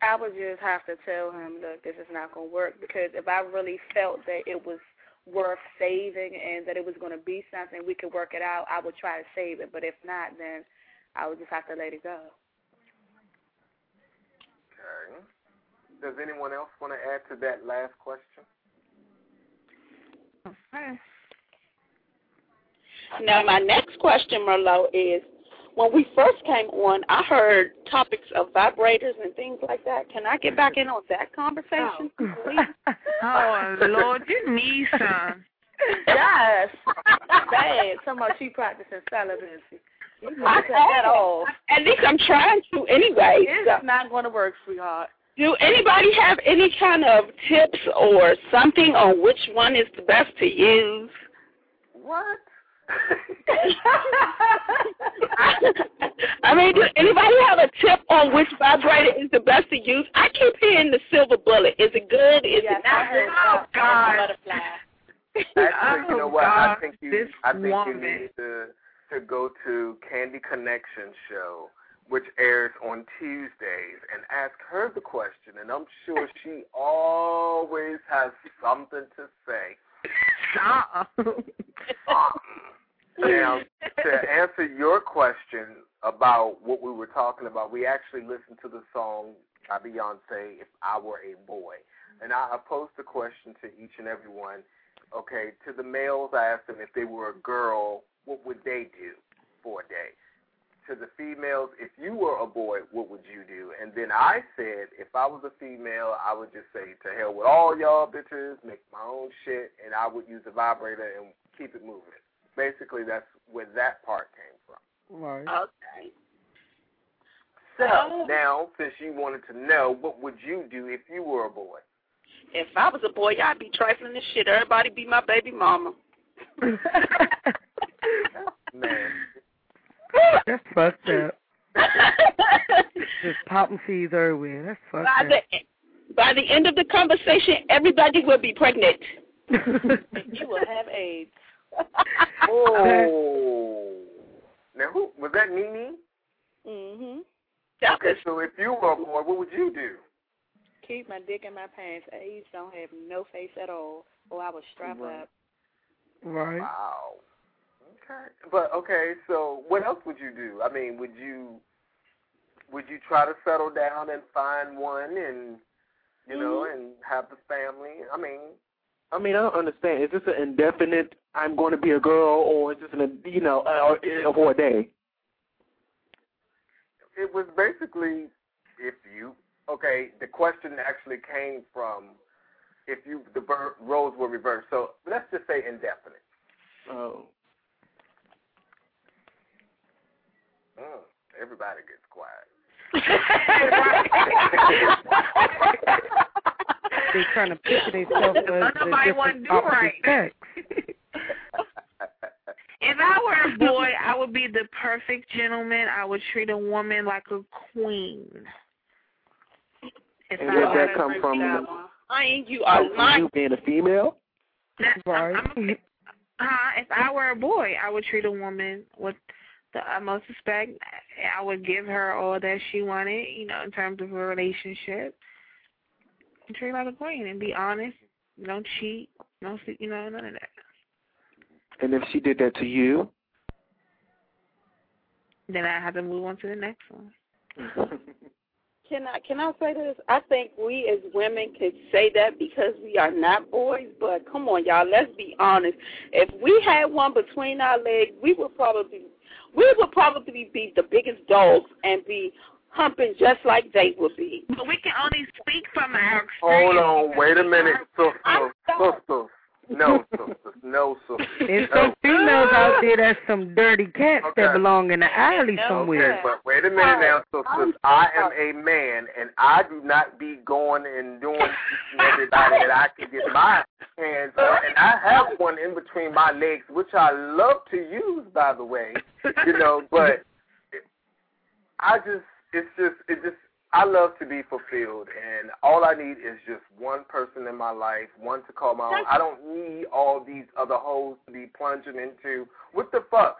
I would just have to tell him, look, this is not going to work, because if I really felt that it was worth saving and that it was going to be something we could work it out, I would try to save it. But if not, then I would just have to let it go. Okay. Does anyone else want to add to that last question? Now, my next question, Merlot, is when we first came on, I heard topics of vibrators and things like that. Can I get back in on that conversation? Oh, please? Oh Lord, you need some. Yes. Bad. Somehow she practicing celibacy. You need to cut that off. At least I'm trying to anyway. It's so. Not going to work, sweetheart. Do anybody have any kind of tips or something on which one is the best to use? What? I mean, does anybody have a tip on which vibrator is the best to use? I keep hearing the silver bullet. Is it good? Is yeah, it not good? Oh, God. Actually, you know what? I think you, I think you need to, to go to Candy Connection Show, which airs on Tuesdays, and ask her the question, and I'm sure she always has something to say. Something. Now, to answer your question about what we were talking about, we actually listened to the song by Beyonce, If I Were a Boy. And I posed the question to each and every one. Okay, to the males, I asked them if they were a girl, what would they do for a day? To the females, if you were a boy, what would you do? And then I said, if I was a female, I would just say, to hell with all y'all bitches, make my own shit, and I would use a vibrator and keep it moving. Basically, that's where that part came from. Right. Okay. So, so now, since you wanted to know, what would you do if you were a boy? If I was a boy, I'd be trifling this shit. Everybody be my baby mama. Man. That's fucked up. Just popping seeds everywhere. That's fucked by up. The, by the end of the conversation, everybody will be pregnant. You will have AIDS. Oh. Now, who was that, Nene? Mm-hmm. Okay, so if you were a boy, what would you do? Keep my dick in my pants. AIDS don't have no face at all, or I would strap right. up. Right. Wow. Okay. But, okay, so what else would you do? I mean, would you would you try to settle down and find one and you mm-hmm. know, and have the family. I mean, I mean, I don't understand. Is this an indefinite I'm going to be a girl, or is this an, you know, uh, for a day? It was basically if you, okay, the question actually came from if you, the roles were reversed. So let's just say indefinite. Oh. Mm, everybody gets quiet. They're trying to picture themselves as somebody want to do right. Sex. If I were a boy, I would be the perfect gentleman. I would treat a woman like a queen. If and where that come from? I ain't you are lying. You being a female? That, right. I'm a, uh, if I were a boy, I would treat a woman with the utmost respect. I would give her all that she wanted, you know, in terms of a relationship. And treat her like a queen and be honest. Don't cheat. Don't, you know, none of that. And if she did that to you? Then I have to move on to the next one. Can I can I say this? I think we as women could say that because we are not boys, but come on, y'all, let's be honest. If we had one between our legs, we would probably we would probably be the biggest dogs and be humping just like they would be. But we can only speak from our experience. Hold on, wait a minute, sister, sister. No, sister, no, sister. There's no. Some females out there that's some dirty cats okay. that belong in the alley no, somewhere. Okay, but wait a minute now, sisters. I am a man, and I do not be going and doing everybody that I can get my hands on. And I have one in between my legs, which I love to use, by the way. You know, but I just, it's just, it just. I love to be fulfilled, and all I need is just one person in my life, one to call my own. I don't need all these other holes to be plunging into. What the fuck?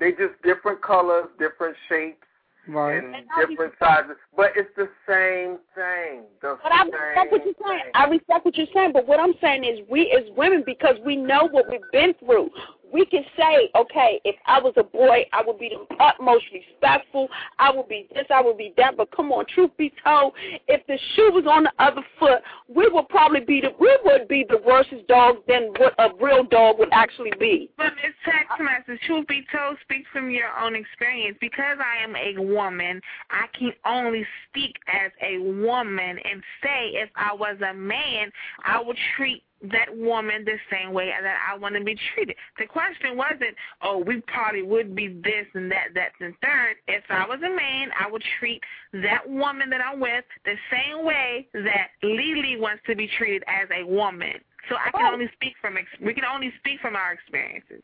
They just different colors, different shapes, right. and, and different sizes, but it's the same thing. The but I respect what you're saying. Thing. I respect what you're saying, but what I'm saying is we as women, because we know what we've been through, we can say, okay, if I was a boy, I would be the utmost respectful. I would be this, I would be that. But come on, truth be told, if the shoe was on the other foot, we would probably be the we would be the worstest dog than what a real dog would actually be. But Miss Text Message, truth be told, speak from your own experience. Because I am a woman, I can only speak as a woman and say if I was a man, I would treat that woman the same way that I want to be treated. The question wasn't, oh, we probably would be this and that, that, and third. If I was a man, I would treat that woman that I'm with the same way that Lily wants to be treated as a woman. So I can only speak from, we can only speak from our experiences.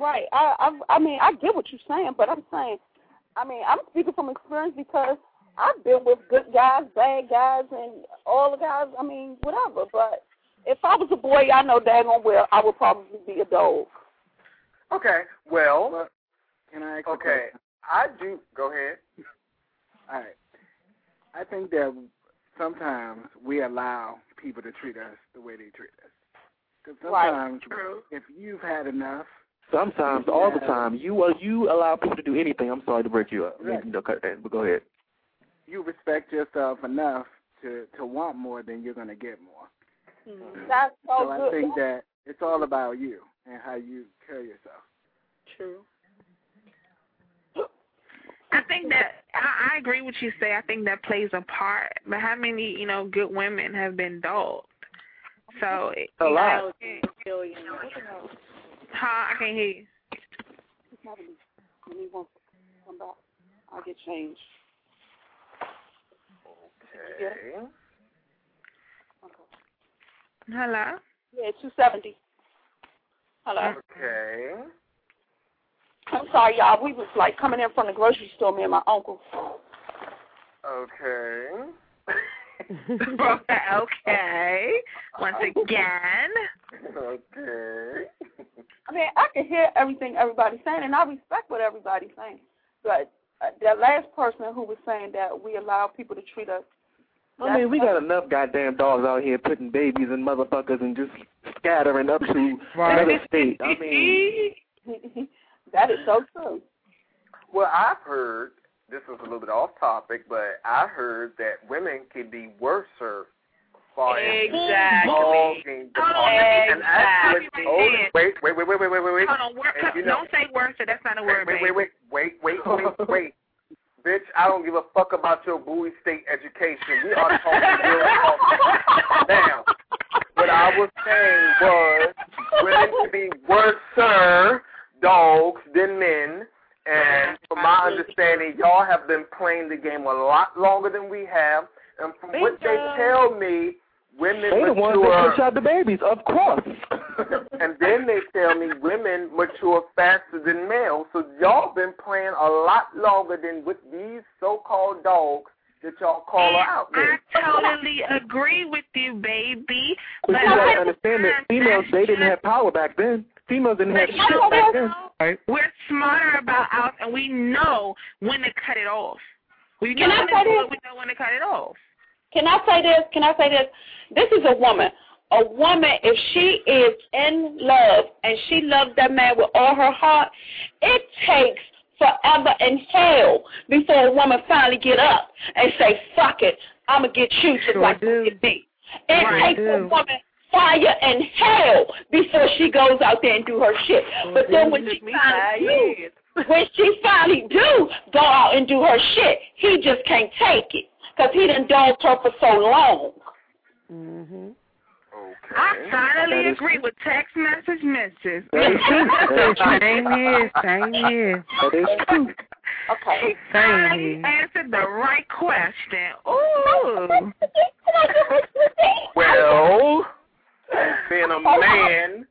Right. I, I, I mean, I get what you're saying, but I'm saying, I mean, I'm speaking from experience because I've been with good guys, bad guys, and all the guys, I mean, whatever, but if I was a boy, I know daggone well I would probably be a dog. Okay. Well, can I ask a question? Okay. I do. Go ahead. All right. I think that sometimes we allow people to treat us the way they treat us. Because sometimes right. if you've had enough. Sometimes, all the time. You uh, you allow people to do anything. I'm sorry to break you up. Right. No, cut that, but go ahead. You respect yourself enough to, to want more than you're going to get more. That's so, so I good. think that it's all about you and how you carry yourself. True. I think that I, I agree with you say. I think that plays a part. But how many, you know, good women have been dogged? So it, a lot. Know, huh? I can't hear you. Let me come back. I'll get changed. Okay. Hello? Yeah, two seventy. Hello? Okay. I'm sorry, y'all. We was, like, coming in from the grocery store, me and my uncle. Okay. Okay. Once again. Okay. I mean, I can hear everything everybody's saying, and I respect what everybody's saying. But uh, that last person who was saying that we allow people to treat us, I mean, we got enough goddamn dogs out here putting babies and motherfuckers and just scattering up to another state. I mean, that is so true. Well, I've heard, this was a little bit off topic, but I heard that women can be worser far exactly. Exactly. And actually, right wait, wait, wait, wait, wait, wait, wait. Hold on, work, you know, don't say words, so that's not a word. Wait, wait, wait, wait, wait, wait, wait. Bitch, I don't give a fuck about your Bowie State education. We are talking real talk. Now, what I was saying was women can be worse, sir, dogs than men. And from my understanding, y'all have been playing the game a lot longer than we have. And from Bingo. What they tell me, women they mature. They the ones that push out the babies, of course. And then they tell me women mature faster than males. So y'all been playing a lot longer than with these so-called dogs that y'all call and out there. I totally agree with you, baby. But, but you got to understand that females, they didn't have power back then. Females didn't have shit back then. Right? We're smarter about ours, and we know when to cut it off. We know, Can I say this? we know when to cut it off. Can I say this? Can I say this? This is a woman. A woman, if she is in love and she loves that man with all her heart, it takes forever in hell before a woman finally get up and say, fuck it, I'm going to get you just sure like you get me. It sure takes a woman fire and hell before she goes out there and do her shit. Sure but then when she finally do, when she finally do go out and do her shit, he just can't take it because he done dogged her for so long. Mm-hmm. Okay. I finally agree true. with text message missus. That is true. Same here. Same here. That is true. Okay. Same here. I answered the right question. Ooh. Well, being a man,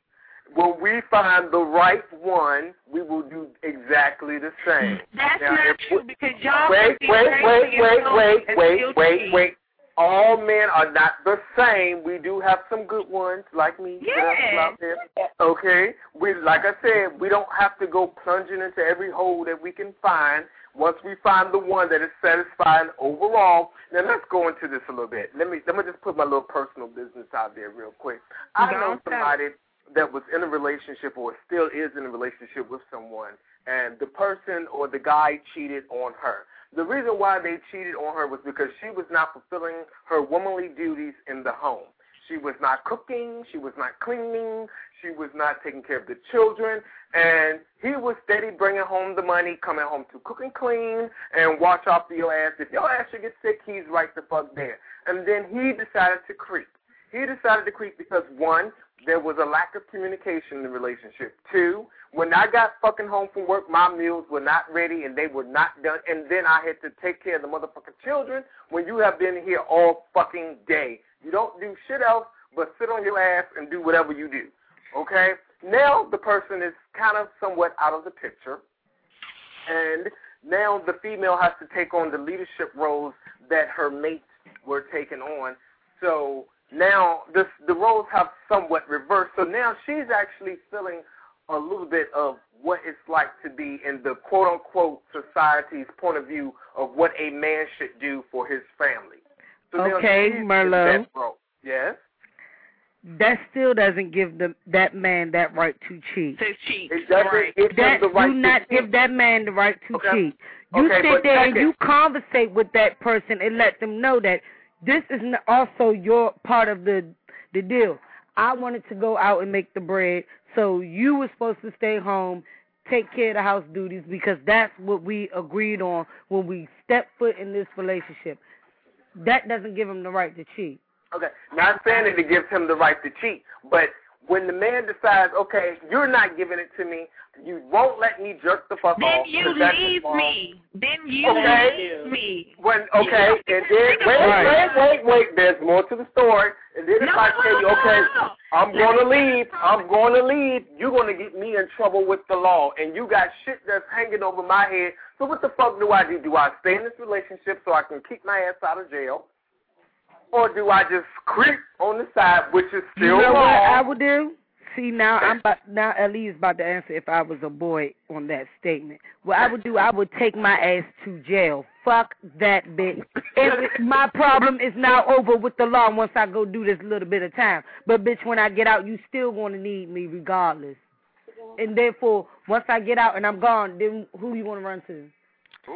when we find the right one, we will do exactly the same. That's now, not true because y'all wait, wait, wait, wait, wait, wait, wait, wait. All men are not the same. We do have some good ones like me. Yes. Okay. We, like I said, we don't have to go plunging into every hole that we can find. Once we find the one that is satisfying overall, now let's go into this a little bit. Let me let me just put my little personal business out there real quick. I know somebody that was in a relationship or still is in a relationship with someone, and the person or the guy cheated on her. The reason why they cheated on her was because she was not fulfilling her womanly duties in the home. She was not cooking. She was not cleaning. She was not taking care of the children. And he was steady bringing home the money, coming home to cook and clean, and watch out for your ass. If your ass should get sick, he's right the fuck there. And then he decided to creep. He decided to creep because, one, there was a lack of communication in the relationship. Two, when I got fucking home from work, my meals were not ready and they were not done, and then I had to take care of the motherfucking children when you have been here all fucking day. You don't do shit else but sit on your ass and do whatever you do, okay? Now the person is kind of somewhat out of the picture, and now the female has to take on the leadership roles that her mates were taking on, so... Now, this, the roles have somewhat reversed, so now she's actually feeling a little bit of what it's like to be in the quote-unquote society's point of view of what a man should do for his family. So okay, Merlot. Yes? That still doesn't give the, that man that right to cheat. To cheat. It doesn't right. give that, the right do not to give cheat. that man the right to okay. cheat. You okay, sit there and you conversate with that person and let them know that this is also your part of the the deal. I wanted to go out and make the bread, so you were supposed to stay home, take care of the house duties, because that's what we agreed on when we stepped foot in this relationship. That doesn't give him the right to cheat. Okay, not saying that it gives him the right to cheat, but when the man decides, okay, you're not giving it to me, you won't let me jerk the fuck then off. Then you leave me. Then you okay. leave me. When, okay, you and then, wait, right. wait, wait, wait, there's more to the story. And then no, if I tell you, okay, no. I'm going to leave, I'm going to leave, you're going to get me in trouble with the law, and you got shit that's hanging over my head. So what the fuck do I do? Do I stay in this relationship so I can keep my ass out of jail? Or do I just creep on the side, which is still wrong? You know what I would do? See, now I'm about, now Ellie is about to answer if I was a boy on that statement. What I would do, I would take my ass to jail. Fuck that bitch. If my problem is now over with the law once I go do this little bit of time. But, bitch, when I get out, you still going to need me regardless. And, therefore, once I get out and I'm gone, then who you want to run to?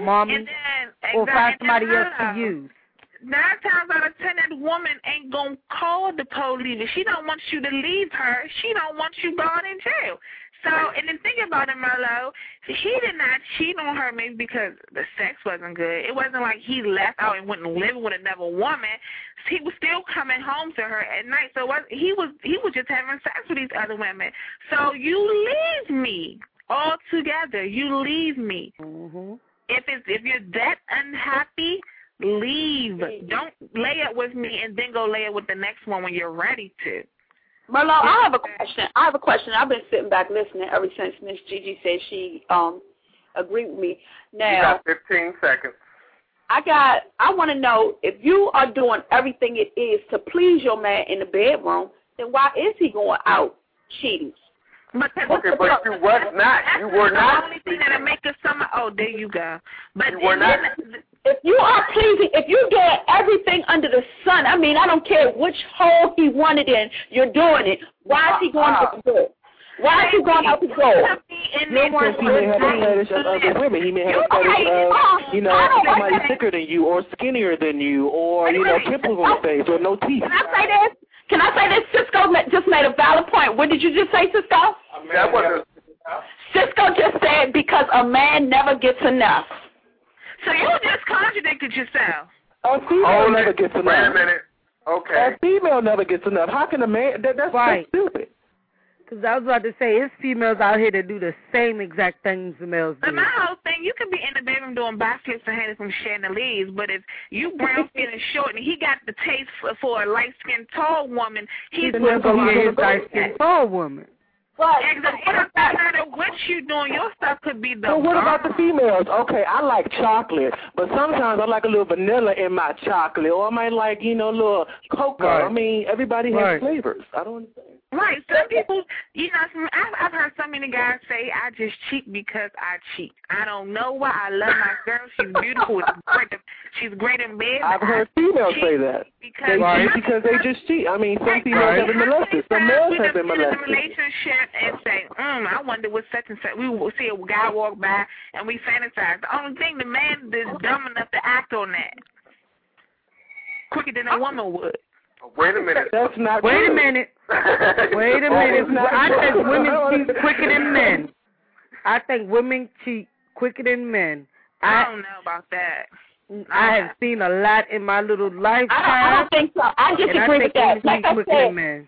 Mommy? Then, or find somebody else to use. Nine times out of ten, that that woman ain't going to call the police. If she don't want you to leave her, she don't want you gone in jail. So, and then think about it, Merlot. He did not cheat on her maybe because the sex wasn't good. It wasn't like he left out and went and lived with another woman. He was still coming home to her at night. So it was, he was he was just having sex with these other women. So you leave me altogether. You leave me. Mm-hmm. If it's if you're that unhappy, leave. Don't lay it with me and then go lay it with the next one when you're ready to. Merlot, I have a question. I have a question. I've been sitting back listening ever since Miss Gigi said she um, agreed with me. Now, you got fifteen seconds. I got. I want to know, if you are doing everything it is to please your man in the bedroom, then why is he going out cheating? Because okay, but problem? you was not. You were not. The only thing that'll make it summer. Oh, there you go. But you were not. If you are pleasing, if you get everything under the sun, I mean, I don't care which hole he wanted in, you're doing it. Why is he going uh, to the door? Why is he going out the door? Because he may have fetish of other women. He may have fetish of, you know, somebody sicker than you or skinnier than you or, you know, pimples on the face or no teeth. Can I say this? Can I say this? Cisco just made a valid point. What did you just say, Cisco? That wasn't. Cisco just said, because a man never gets enough. So you just contradicted yourself. A female oh, never gets enough. Wait a minute. Okay. A female never gets enough. How can a man? That, that's right. So stupid. Because I was about to say, it's females out here that do the same exact things the males do. But my whole thing, you could be in the bedroom doing backflips and hanging from chandeliers, but if you brown skin and short and he got the taste for, for a light-skinned, tall woman, he's going to be a light-skinned, tall woman. But what about what you doing? Your stuff could be the. So what about the females? Okay, I like chocolate, but sometimes I like a little vanilla in my chocolate, or I might like, you know, a little cocoa. Right. I mean, everybody right. has flavors. I don't understand. Right. Some people, you know, I've, I've heard so many guys say, I just cheat because I cheat. I don't know why. I love my girl. She's beautiful. She's great in bed. I've heard females say that. Because they, right. because they just cheat. I mean, some right. females right. have been molested. Some males have been molested. In a relationship and say, mm, I wonder what such and such. We will see a guy walk by and we fantasize. The only thing, the man is dumb enough to act on that quicker than a woman would. Wait a minute. That's not Wait true. a minute. Wait a minute. Well, I think women cheat quicker than men. I think women cheat quicker than men. I, I don't know about that. I have seen a lot in my little lifetime. I don't, I don't think so. I disagree with that. Like I, said, like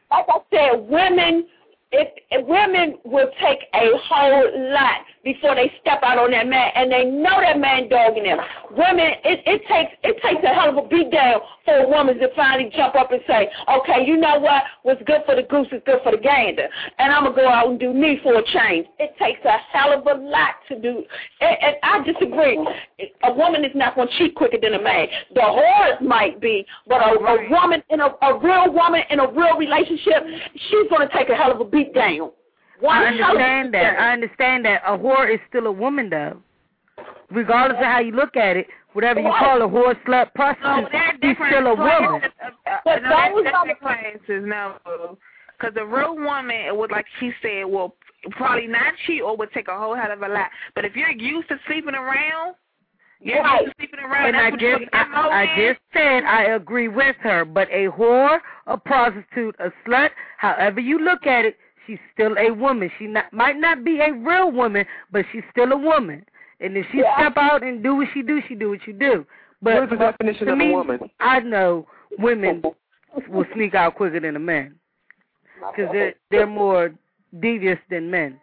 I said, women, if, if women will take a whole lot before they step out on that man, and they know that man dogging them. Women, it, it takes it takes a hell of a beat down for a woman to finally jump up and say, okay, you know what? What's good for the goose is good for the gander, and I'm going to go out and do me for a change. It takes a hell of a lot to do. And, and I disagree. A woman is not going to cheat quicker than a man. The whores might be, but a, a woman in a, a real woman in a real relationship, she's going to take a hell of a beat down. Why I understand that. Down. I understand that. A whore is still a woman, though. Regardless of how you look at it, whatever you call a whore, slut, prostitute, no, she's still a woman. But no, that was not the classes, no. Because the real woman, it would, like she said, will probably not cheat or would take a whole hell of a lot. But if you're used to sleeping around, you're right. used to sleeping around. And I just, I, I just said I agree with her. But a whore, a prostitute, a slut, however you look at it, she's still a woman. She not, might not be a real woman, but she's still a woman. And if she yeah. step out and do what she do, she do what she do. But what is the definition of me, a woman? I know women will sneak out quicker than a man because they're, they're more devious than men.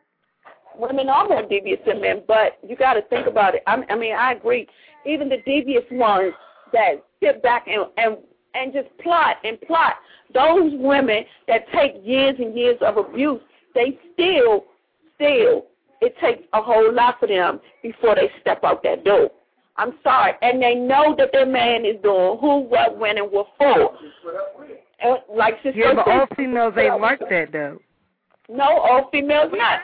Women are more devious than men, but you got to think about it. I, I mean, I agree. Even the devious ones that sit back and, and and just plot and plot. Those women that take years and years of abuse, they still, still, it takes a whole lot for them before they step out that door. I'm sorry. And they know that their man is doing who, what, when, and what for. And like Sister yeah, but all females ain't like that, though. No, all females not.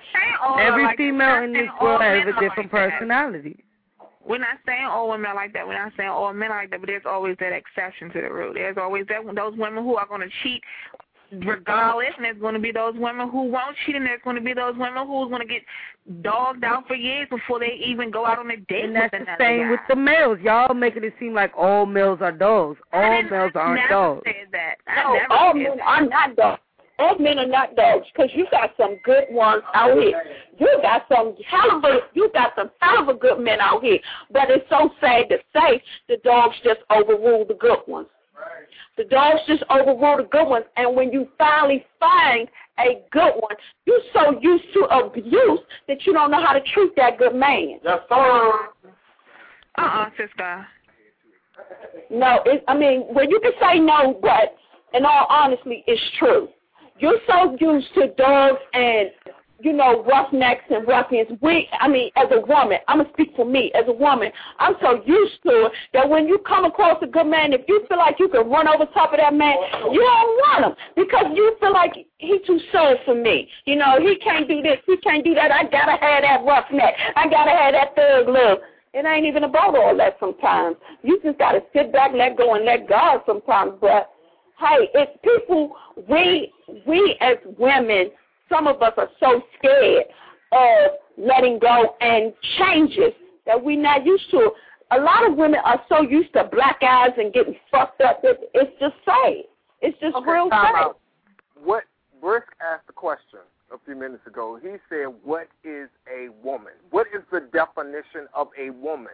Every like female in this world has a different like personality. That. We're not saying all women are like that. We're not saying all men are like that, but there's always that exception to the rule. There's always that those women who are going to cheat regardless, and there's going to be those women who won't cheat, and there's going to be those women who's going to get dogged out for years before they even go out on a date. And that's with the same guy. With the males. Y'all making it seem like all males are dogs. All males aren't dogs. I never said that. I no, never all men that. are not dogs. All men are not dogs, because you got some good ones out here. You got some hell of a, you got some hell of a good men out here. But it's so sad to say the dogs just overrule the good ones. Right. The dogs just overrule the good ones, and when you finally find a good one, you're so used to abuse that you don't know how to treat that good man. Yes, sir. Uh-uh, sister. No, it, I mean, well, you can say no, but in all honesty, it's true. You're so used to dogs and, you know, roughnecks and ruffians. We, I mean, as a woman, I'm going to speak for me. As a woman, I'm so used to it that when you come across a good man, if you feel like you can run over top of that man, you don't want him because you feel like he's too soft for me. You know, he can't do this. He can't do that. I got to have that roughneck. I got to have that thug love. It ain't even about all that sometimes. You just got to sit back, let go, and let God sometimes, but... Hey, it's people, we we as women, some of us are so scared of letting go and changes that we're not used to. A lot of women are so used to black eyes and getting fucked up. It, it's just sad. It's just okay, real sad. What Brisk asked the question a few minutes ago. He said, what is a woman? What is the definition of a woman?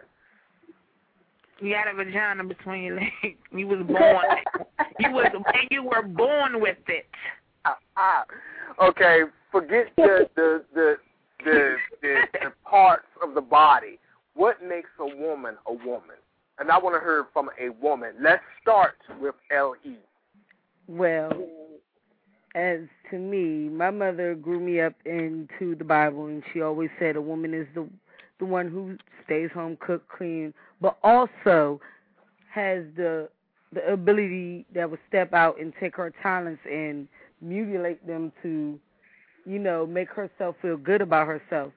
You had a vagina between your legs. You was born. you was and you were born with it. Uh, uh, okay, forget the the the the, the, the parts of the body. What makes a woman a woman? And I want to hear from a woman. Let's start with L E Well, as to me, my mother grew me up into the Bible, and she always said a woman is the the one who stays home, cook, clean, but also has the the ability that will step out and take her talents and mutilate them to, you know, make herself feel good about herself,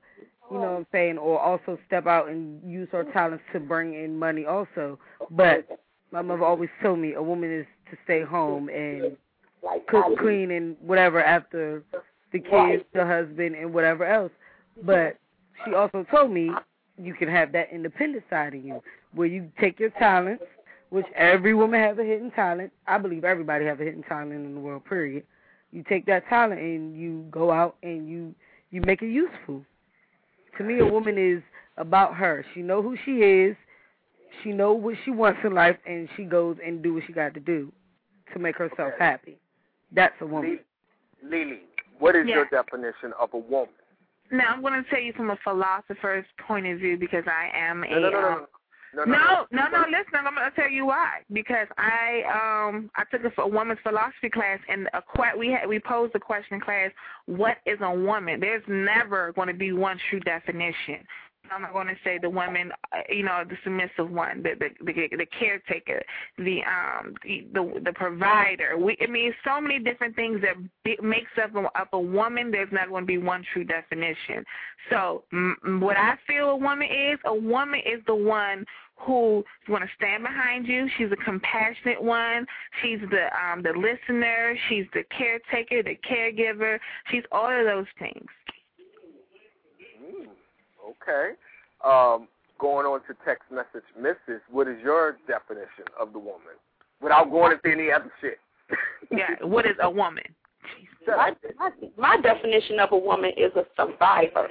you know what I'm saying, or also step out and use her talents to bring in money also. But my mother always told me a woman is to stay home and cook, clean, and whatever after the kids, the husband, and whatever else. But she also told me you can have that independent side of you where you take your talents, which every woman has a hidden talent. I believe everybody has a hidden talent in the world, period. You take that talent and you go out and you, you make it useful. To me, a woman is about her. She know who she is. She know what she wants in life, and she goes and do what she got to do to make herself okay. happy. That's a woman. Lily, what is yeah. your definition of a woman? Now, I'm going to tell you from a philosopher's point of view because I am a... No, no, no, no. Um, no, no, no, no, no, no, listen, I'm going to tell you why. Because I um I took a, a woman's philosophy class, and a, we had, we posed the question in class, what is a woman? There's never going to be one true definition. I'm not going to say the woman, you know, the submissive one, the the, the, the caretaker, the um the the, the provider. We, I mean, so many different things that b- makes up a, up a woman. There's not going to be one true definition. So m- what I feel a woman is, a woman is the one who's going to stand behind you. She's a compassionate one. She's the um the listener. She's the caretaker, the caregiver. She's all of those things. Okay. Um, going on to text message, Missus What is your definition of the woman? Without going into any other shit. Yeah, what is a woman? My, my, my definition of a woman is a survivor,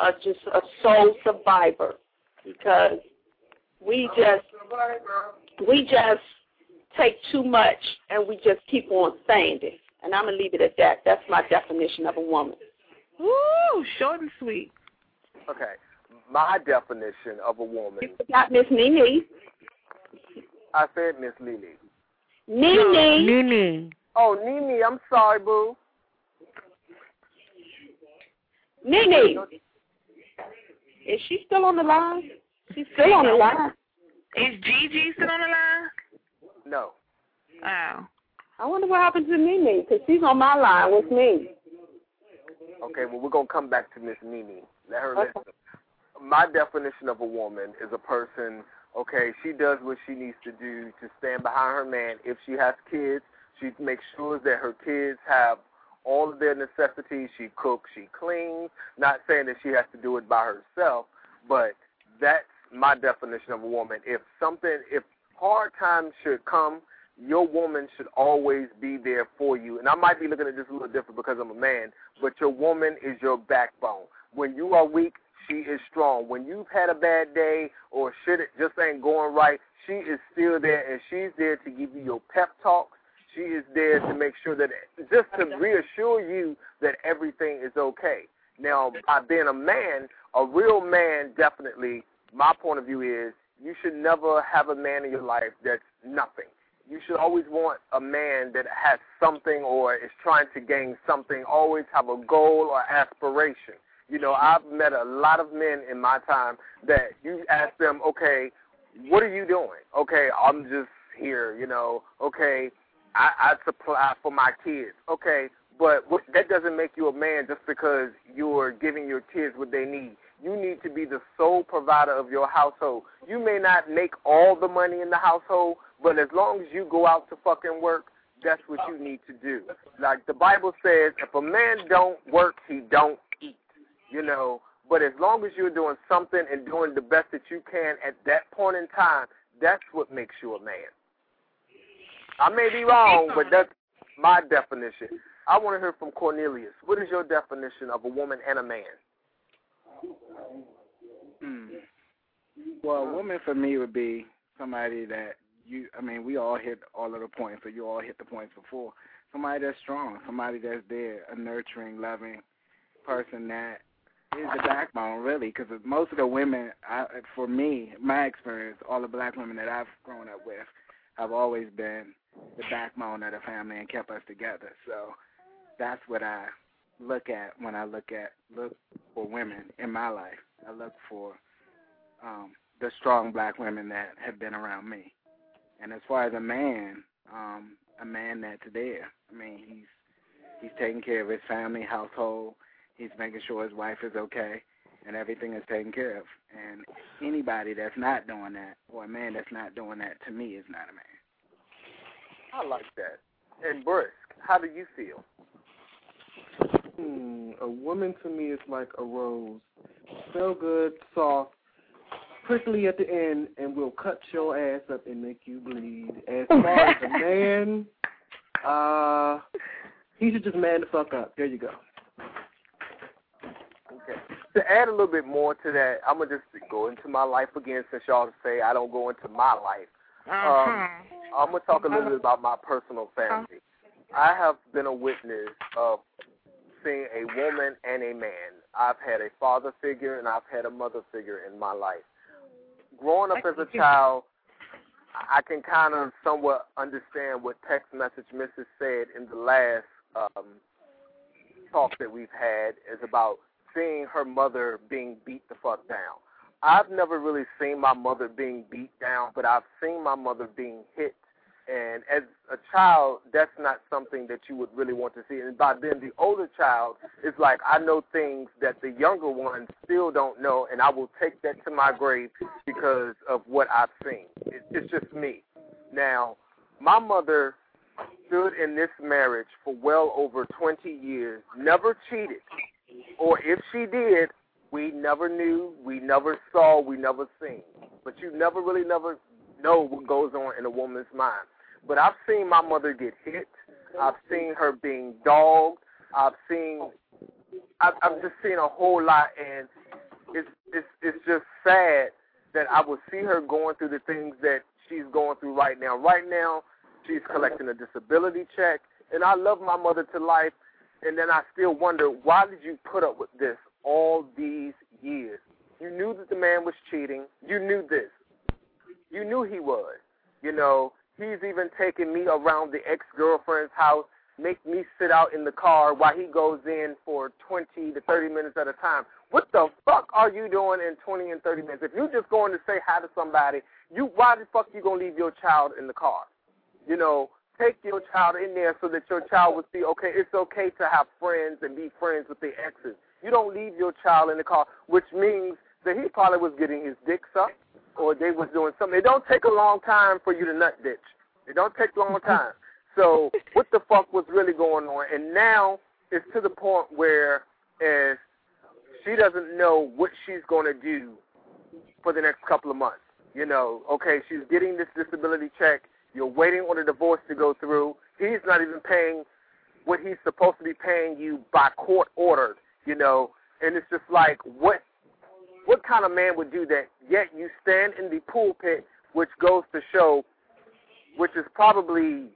a, just a soul survivor, because we just we just take too much and we just keep on standing. And I'm going to leave it at that. That's my definition of a woman. Woo, short and sweet. Okay, my definition of a woman. You forgot Miss Nene. I said Miss Lily. Nene. Nene. Oh, Nene, I'm sorry, boo. Nene. Is she still on the line? She's still on the line. Is Gigi still on the line? No. Oh. I wonder what happened to Nene, because she's on my line with me. Okay, well, we're going to come back to Miss Nene. Let her listen. Okay. My definition of a woman is a person, okay, she does what she needs to do to stand behind her man. If she has kids, She makes sure that her kids have all of their necessities. She cooks, she cleans. Not saying that she has to do it by herself, but that's my definition of a woman. If something, if hard times should come, your woman should always be there for you. And I might be looking at this a little different because I'm a man, but your woman is your backbone. When you are weak, she is strong. When you've had a bad day or shit just ain't going right, she is still there, and she's there to give you your pep talks. She is there to make sure that, just to reassure you that everything is okay. Now, by being a man, a real man, definitely, my point of view is you should never have a man in your life that's nothing. You should always want a man that has something or is trying to gain something, always have a goal or aspiration. You know, I've met a lot of men in my time that you ask them, okay, what are you doing? Okay, I'm just here, you know. Okay, I, I supply for my kids. Okay, but what, that doesn't make you a man just because you're giving your kids what they need. You need to be the sole provider of your household. You may not make all the money in the household, but as long as you go out to fucking work, that's what you need to do. Like the Bible says, if a man don't work, he don't eat, you know. But as long as you're doing something and doing the best that you can at that point in time, that's what makes you a man. I may be wrong, but that's my definition. I want to hear from Cornelius. What is your definition of a woman and a man? Mm. Well, a woman for me would be somebody that you, I mean, we all hit all of the points, so you all hit the points before. Somebody that's strong, somebody that's there, a nurturing, loving person that is the backbone, really, because most of the women, I, for me, my experience, all the black women that I've grown up with have always been the backbone of the family and kept us together. So that's what I look at when I look at look for women in my life. I look for um, the strong black women that have been around me. And as far as a man, um, a man that's there. I mean, he's he's taking care of his family, household. He's making sure his wife is okay and everything is taken care of. And anybody that's not doing that, or a man that's not doing that, to me is not a man. I like that. And Brisk, how do you feel? Hmm, a woman to me is like a rose. So good, soft, prickly at the end, and will cut your ass up and make you bleed. As far as a man, uh, he should just man the fuck up. There you go. Okay. To add a little bit more to that, I'm going to just go into my life again since y'all say I don't go into my life. Uh-huh. Um, I'm going to talk a little bit about my personal family. Uh-huh. I have been a witness of seeing a woman and a man. I've had a father figure and I've had a mother figure in my life. Growing up as a child, I can kind of somewhat understand what text message Missus said in the last um, talk that we've had is about seeing her mother being beat the fuck down. I've never really seen my mother being beat down, but I've seen my mother being hit. And as a child, that's not something that you would really want to see. And by then, the older child is like, I know things that the younger ones still don't know, and I will take that to my grave because of what I've seen. It's just me. Now, my mother stood in this marriage for well over twenty years, never cheated. Or if she did, we never knew, we never saw, we never seen. But you never really never know what goes on in a woman's mind. But I've seen my mother get hit. I've seen her being dogged. I've seen, I've, I've just seen a whole lot, and it's, it's it's just sad that I will see her going through the things that she's going through right now. Right now, she's collecting a disability check, and I love my mother to life, and then I still wonder, why did you put up with this all these years? You knew that the man was cheating. You knew this. You knew he was. You know, he's even taking me around the ex-girlfriend's house, make me sit out in the car while he goes in for twenty to thirty minutes at a time. What the fuck are you doing in twenty and thirty minutes? If you're just going to say hi to somebody, you why the fuck you going to leave your child in the car? You know, take your child in there so that your child will see, okay, it's okay to have friends and be friends with the exes. You don't leave your child in the car, which means that he probably was getting his dick sucked, or they was doing something. It don't take a long time for you to nut ditch. It don't take a long time. So what the fuck was really going on? And now it's to the point where is she doesn't know what she's going to do for the next couple of months. You know, okay, she's getting this disability check. You're waiting on a divorce to go through. He's not even paying what he's supposed to be paying you by court ordered, you know. And it's just like, what what kind of man would do that? Yet you stand in the pulpit, which goes to show, which is probably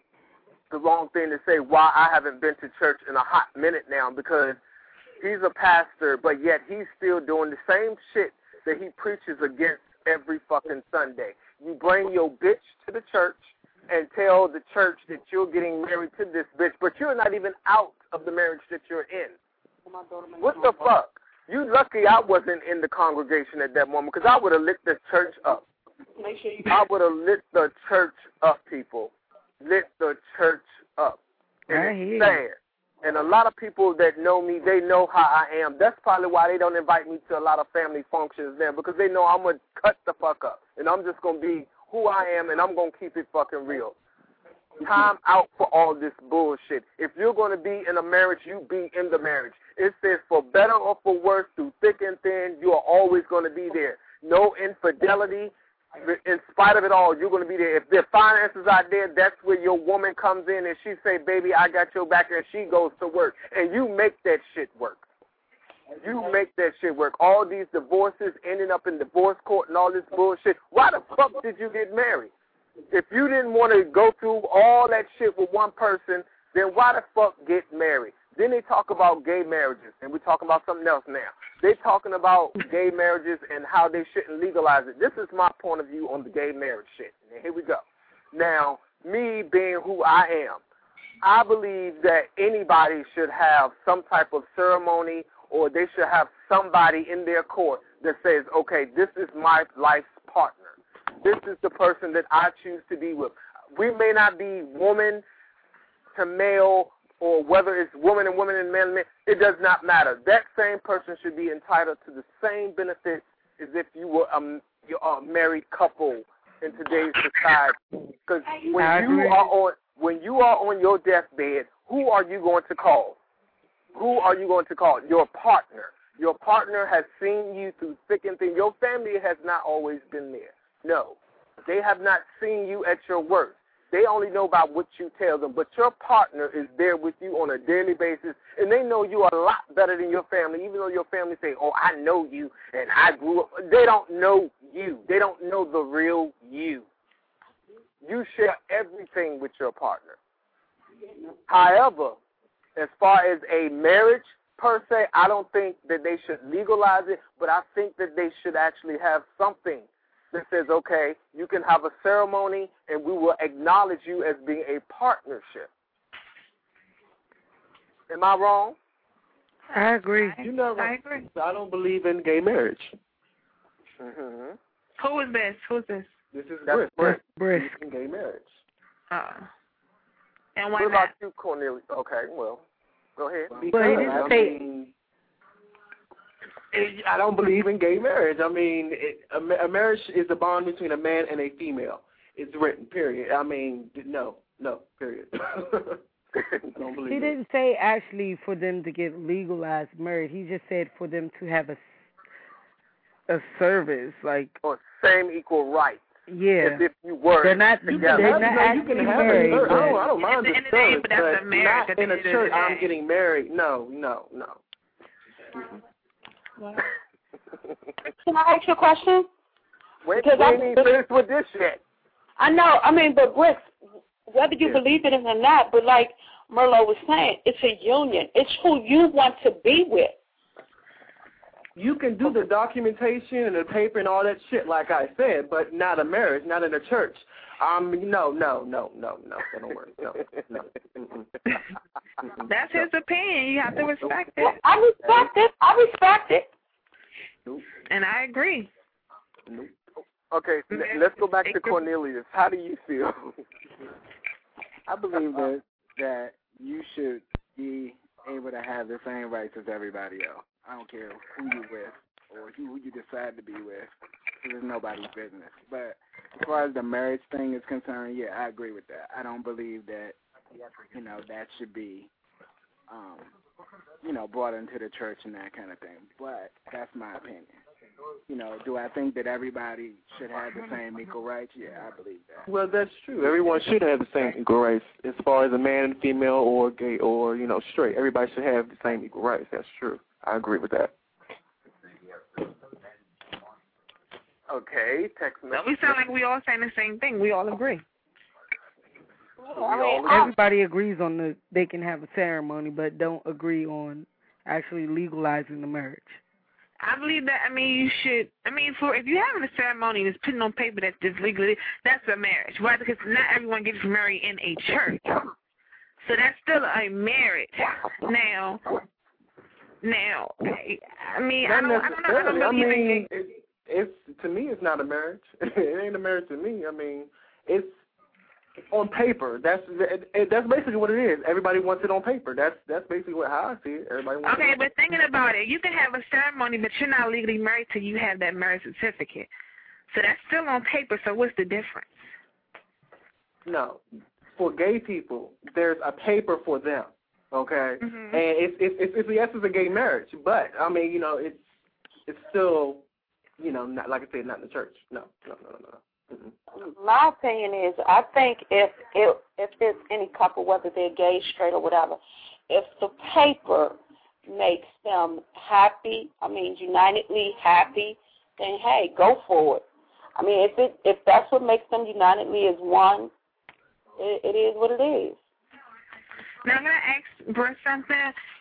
the wrong thing to say, why I haven't been to church in a hot minute now, because he's a pastor, but yet he's still doing the same shit that he preaches against every fucking Sunday. You bring your bitch to the church and tell the church that you're getting married to this bitch, but you're not even out of the marriage that you're in. What the fuck? You lucky I wasn't in the congregation at that moment, because I would have lit the church up. Make sure you I would have lit the church up, people. Lit the church up. And it's sad. And a lot of people that know me, they know how I am. That's probably why they don't invite me to a lot of family functions now, because they know I'm going to cut the fuck up. And I'm just going to be who I am, and I'm going to keep it fucking real. Time out for all this bullshit. If you're going to be in a marriage, you be in the marriage. It says for better or for worse, through thick and thin, you are always going to be there. No infidelity. In spite of it all, you're going to be there. If their finances are there, that's where your woman comes in and she say, baby, I got your back, and she goes to work. And you make that shit work. You make that shit work. All these divorces ending up in divorce court and all this bullshit. Why the fuck did you get married? If you didn't want to go through all that shit with one person, then why the fuck get married? Then they talk about gay marriages, and we're talking about something else now. They're talking about gay marriages and how they shouldn't legalize it. This is my point of view on the gay marriage shit. Now, here we go. Now, me being who I am, I believe that anybody should have some type of ceremony, or they should have somebody in their court that says, okay, this is my life's partner. This is the person that I choose to be with. We may not be woman to male, or whether it's woman and woman and man and man, it does not matter. That same person should be entitled to the same benefits as if you were a, you're a married couple in today's society. Because when you are on when you are on your deathbed, who are you going to call? Who are you going to call? Your partner. Your partner has seen you through thick and thin. Your family has not always been there. No, they have not seen you at your worst. They only know about what you tell them, but your partner is there with you on a daily basis, and they know you a lot better than your family, even though your family say, oh, I know you, and I grew up. They don't know you. They don't know the real you. You share everything with your partner. However, as far as a marriage per se, I don't think that they should legalize it, but I think that they should actually have something that says, okay, you can have a ceremony and we will acknowledge you as being a partnership. Am I wrong? I agree. You know, I agree. I don't believe in gay marriage. Mm-hmm. Who is this? Who is this? This is Brisk. Brisk. Brisk. Gay marriage. Uh, and why what about not? You, Cornelius? Okay, well, go ahead. But it is fake. I don't believe in gay marriage. I mean, it, a, a marriage is a bond between a man and a female. It's written, period. I mean, no, no, period. I don't believe he it. Didn't say actually for them to get legalized marriage. He just said for them to have a, a service. like Or same equal rights. Yeah. As if you were. They're not, you they're have, not no, actually you married. But I, don't, I don't mind the, the service, but, but not in a church. I'm getting married. No, no, no. Mm-hmm. Can I ask you a question? Wait, because I ain't finished with this shit. I know. I mean, but Bricks, whether you yeah. believe in it or not, but like Merlot was saying, it's a union. It's who you want to be with. You can do the documentation and the paper and all that shit, like I said, but not a marriage, not in a church. Um, no, no, no, no, no, that don't work. No, no. That's his opinion. You have to respect it. Well, I respect it. I respect it. Nope. And I agree. Nope. Okay, so let's go back to Cornelius. How do you feel? I believe that that you should be able to have the same rights as everybody else. I don't care who you're with or who you decide to be with. It's nobody's business. But as far as the marriage thing is concerned, yeah, I agree with that. I don't believe that you know, that should be, um, you know, brought into the church and that kind of thing. But that's my opinion. You know, do I think that everybody should have the same equal rights? Yeah, I believe that. Well, that's true. Everyone should have the same equal rights as far as a man and female or gay or, you know, straight. Everybody should have the same equal rights. That's true. I agree with that. Okay, text message. Well, we sound like we all saying the same thing. We all agree. Well, I mean, everybody agrees on the they can have a ceremony, but don't agree on actually legalizing the marriage. I believe that. I mean, you should. I mean, for if you're having a ceremony and it's putting on paper that it's legal, that's a marriage, right? Because not everyone gets married in a church, so that's still a marriage. Now, now, I mean, I don't, I don't know. I don't believe I mean, it. It's to me, it's not a marriage. It ain't a marriage to me. I mean, it's on paper. That's it, it, that's basically what it is. Everybody wants it on paper. That's that's basically what how I see it. Everybody wants okay, it on but paper. Thinking about it, you can have a ceremony, but you're not legally married till you have that marriage certificate. So that's still on paper. So what's the difference? No, for gay people, there's a paper for them. Okay, mm-hmm. and it's it's it's, it's yes, it's a gay marriage, but I mean, you know, it's it's still. You know, not like I said, not in the church. No, no, no, no, no. Mm-hmm. My opinion is, I think if it, if there's any couple, whether they're gay, straight, or whatever, if the paper makes them happy, I mean, unitedly happy, then hey, go for it. I mean, if it if that's what makes them unitedly as one, it, it is what it is. Now I'm gonna ask Brooke something.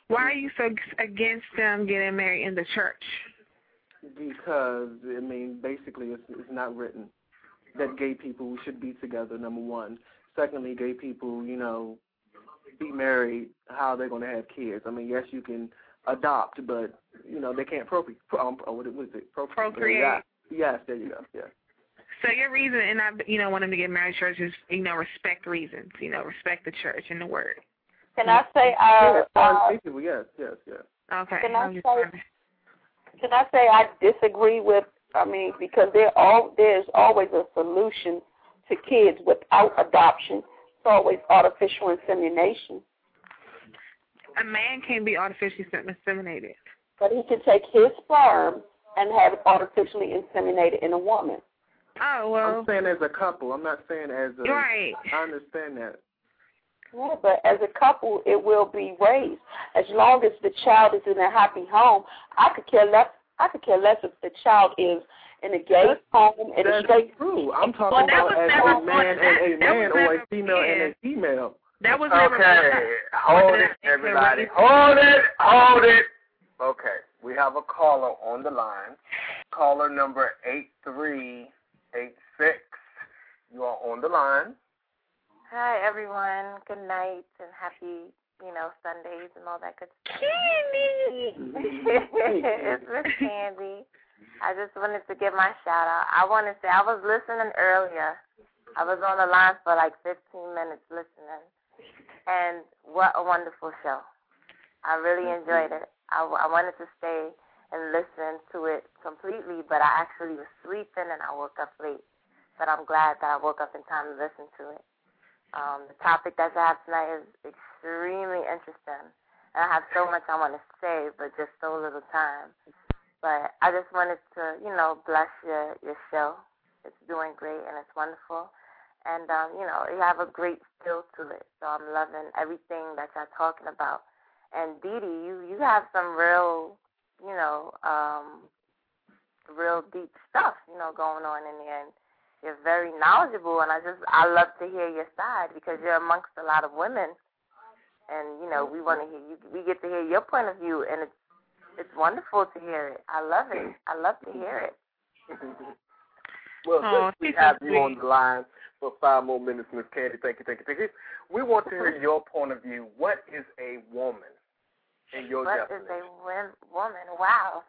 Why are you so against them getting married in the church? Because, I mean, basically it's, it's not written that gay people should be together, number one. Secondly, gay people, you know, be married, how they're going to have kids. I mean, yes, you can adopt, but, you know, they can't procreate. Um, what is it? Procreate. Procreate. Yeah. Yes, there you go, yeah. So your reason, and I, you know, wanting to get married church is, you know, respect reasons, you know, respect the church and the word. Can I say our... Uh, yes, uh, yes, yes, yes. Okay. Can I say... Can I say I disagree with, I mean, because there all there's always a solution to kids without adoption. It's always artificial insemination. A man can be artificially inseminated. But he can take his sperm and have it artificially inseminated in a woman. Oh, well. I'm saying as a couple. I'm not saying as a... Right. I understand that. Yeah, but as a couple, it will be raised. As long as the child is in a happy home, I could care less. I could care less if the child is in a gay that's, home and a straight. That's true. I'm talking well, about as a man that, and a man or a female and a female. That was never. Okay, hold it, everybody. Hold it, hold it. Okay, we have a caller on the line. Caller number eight three eight six. You are on the line. Hi, everyone. Good night and happy, you know, Sundays and all that good stuff. Candy! It's Miss Candy. I just wanted to give my shout-out. I want to say I was listening earlier. I was on the line for like fifteen minutes listening, and what a wonderful show. I really enjoyed it. I, I wanted to stay and listen to it completely, but I actually was sleeping and I woke up late. But I'm glad that I woke up in time to listen to it. Um, the topic that I have tonight is extremely interesting, and I have so much I want to say, but just so little time. But I just wanted to, you know, bless your, your show. It's doing great, and it's wonderful. And, um, you know, you have a great feel to it, so I'm loving everything that y'all talking about. And, Dee Dee, you, you have some real, you know, um, real deep stuff, you know, going on in there. And you're very knowledgeable, and I just I love to hear your side because you're amongst a lot of women, and you know we want to hear you. We get to hear your point of view, and it's it's wonderful to hear it. I love it. I love to hear it. Well, oh, since we have you on the line for five more minutes, Miss Candy, thank you, thank you, thank you. We want to hear your point of view. What is a woman in your what definition? What is a woman? Wow.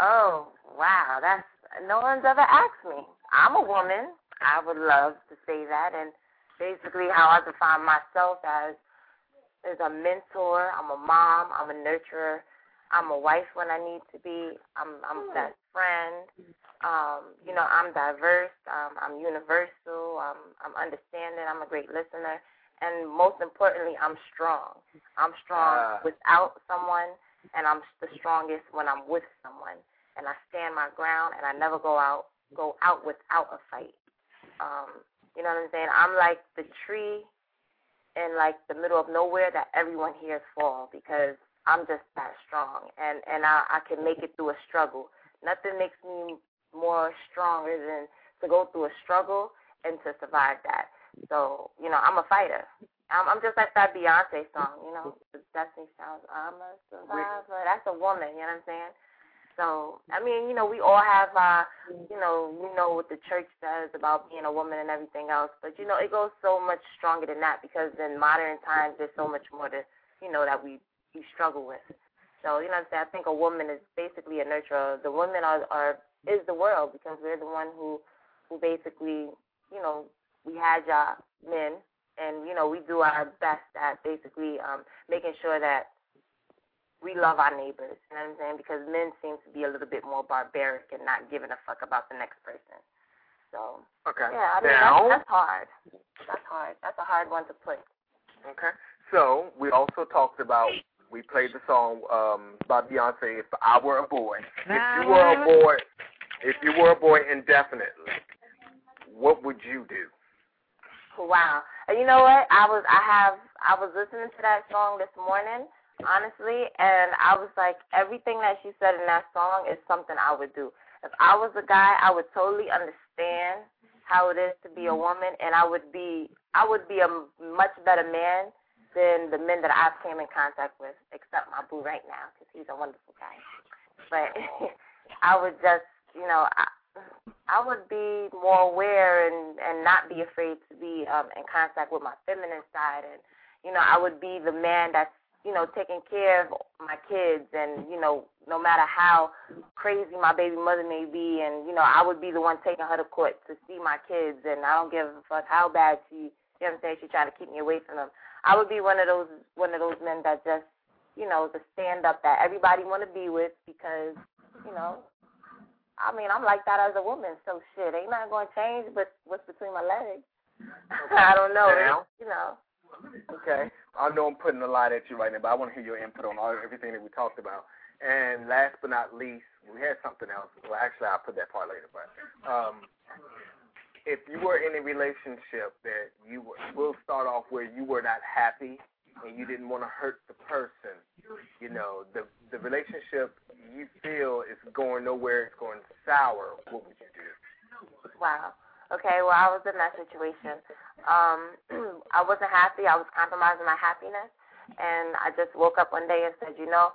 Oh, wow. That's no one's ever asked me. I'm a woman. I would love to say that. And basically how I define myself as is a mentor. I'm a mom. I'm a nurturer. I'm a wife when I need to be. I'm, I'm a best friend. Um, you know, I'm diverse. Um, I'm universal. I'm, I'm understanding. I'm a great listener. and most importantly, I'm strong. I'm strong uh, without someone, and I'm the strongest when I'm with someone. And I stand my ground, and I never go out go out without a fight. Um, you know what I'm saying? I'm like the tree in, like, the middle of nowhere that everyone hears fall because I'm just that strong, and, and I, I can make it through a struggle. Nothing makes me more stronger than to go through a struggle and to survive that. So, you know, I'm a fighter. I'm, I'm just like that Beyonce song, you know, the Destiny sounds, I'm a survivor. That's a woman, you know what I'm saying? So, I mean, you know, we all have, uh, you know, we know what the church says about being a woman and everything else. But, you know, it goes so much stronger than that because in modern times there's so much more to, you know, that we, we struggle with. So, you know what I'm saying? I think a woman is basically a nurturer. The women are, are is the world because we're the one who, who basically, you know, we had y'all men and, you know, we do our best at basically um, making sure that we love our neighbors, you know what I'm saying? Because men seem to be a little bit more barbaric and not giving a fuck about the next person. So, okay. yeah, I mean, now, that's, that's hard. That's hard. That's a hard one to put. Okay. So, we also talked about, we played the song um, by Beyonce, If I Were a Boy. If you were a boy, if you were a boy indefinitely, what would you do? Wow. And you know what? I was, I have, I was listening to that song this morning, honestly, and I was like, everything that she said in that song is something I would do. If I was a guy, I would totally understand how it is to be a woman, and I would be I would be a much better man than the men that I've came in contact with, except my boo right now, because he's a wonderful guy. But I would just, you know, I, I would be more aware and, and not be afraid to be um, in contact with my feminine side, and, you know, I would be the man that's, you know, taking care of my kids and, you know, no matter how crazy my baby mother may be, and, you know, I would be the one taking her to court to see my kids, and I don't give a fuck how bad she, you know what I'm saying, she's trying to keep me away from them. I would be one of those one of those men that just, you know, the stand-up that everybody want to be with because, you know, I mean, I'm like that as a woman, so shit, ain't nothing going to change but what's between my legs. Okay. I don't know, now, you know. Okay. I know I'm putting a lot at you right now, but I want to hear your input on all, everything that we talked about. And last but not least, we had something else. Well, actually, I'll put that part later. But um, if you were in a relationship that you were, we'll start off where you were not happy and you didn't want to hurt the person, you know, the the relationship you feel is going nowhere, it's going sour, what would you do? Wow. Okay, well, I was in that situation. Um, I wasn't happy. I was compromising my happiness, and I just woke up one day and said, you know,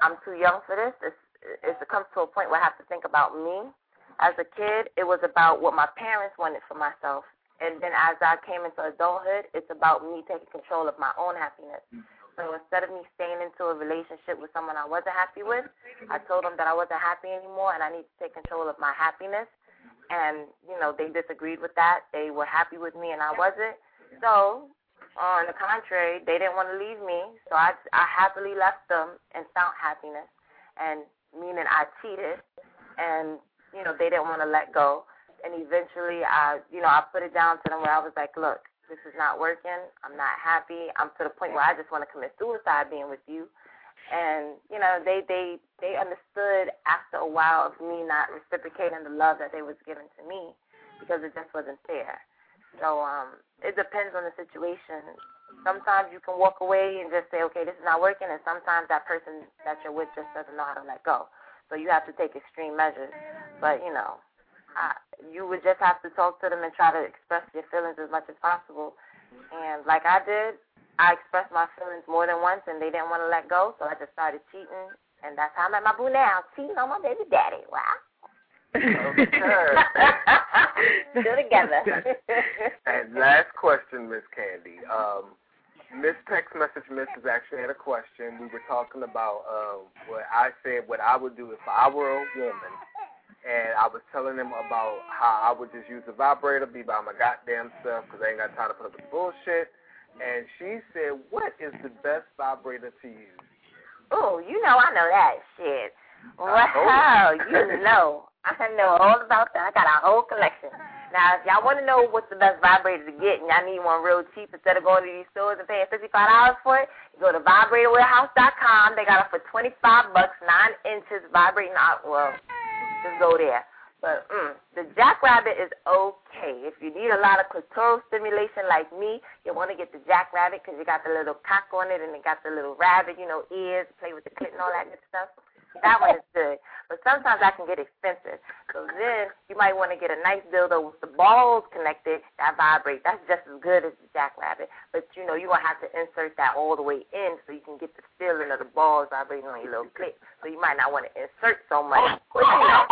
I'm too young for this. It's, it, it comes to a point where I have to think about me. As a kid, it was about what my parents wanted for myself, and then as I came into adulthood, it's about me taking control of my own happiness. So instead of me staying into a relationship with someone I wasn't happy with, I told them that I wasn't happy anymore, and I need to take control of my happiness. And, you know, they disagreed with that. They were happy with me, and I wasn't. So, on the contrary, they didn't want to leave me, so I, I happily left them and found happiness, and meaning I cheated, and, you know, they didn't want to let go. And eventually, I, you know, I put it down to them where I was like, look, this is not working. I'm not happy. I'm to the point where I just want to commit suicide being with you. And, you know, they, they, they understood after a while of me not reciprocating the love that they was giving to me because it just wasn't fair. So um, it depends on the situation. Sometimes you can walk away and just say, okay, this is not working, and sometimes that person that you're with just doesn't know how to let go. So you have to take extreme measures. But, you know, I, you would just have to talk to them and try to express your feelings as much as possible. And like I did, I expressed my feelings more than once, and they didn't want to let go, so I just started cheating, and that's how I'm at my boo now, cheating on my baby daddy. Wow. Still together. And last question, Miss Candy. Um, Miss Text Message Missus actually had a question. We were talking about uh, what I said, what I would do if I were a woman, and I was telling them about how I would just use a vibrator, be by my goddamn self, because I ain't got time to put up with bullshit. And she said, what is the best vibrator to use? Oh, you know I know that shit. Wow, you know. I know all about that. I got a whole collection. Now, if y'all want to know what's the best vibrator to get and y'all need one real cheap instead of going to these stores and paying fifty-five dollars for it, go to vibrator warehouse dot com. They got it for twenty-five bucks, nine inches vibrating. Well, just go there. But mm, the Jackrabbit is okay. If you need a lot of clitoral stimulation like me, you want to get the Jackrabbit because you got the little cock on it and it got the little rabbit, you know, ears, play with the clit and all that good stuff. That one is good. But sometimes that can get expensive. So then you might want to get a nice dildo with the balls connected that vibrates. That's just as good as the Jackrabbit. But, you know, you're going to have to insert that all the way in so you can get the feeling of the balls vibrating on your little clit. So you might not want to insert so much. But, you know,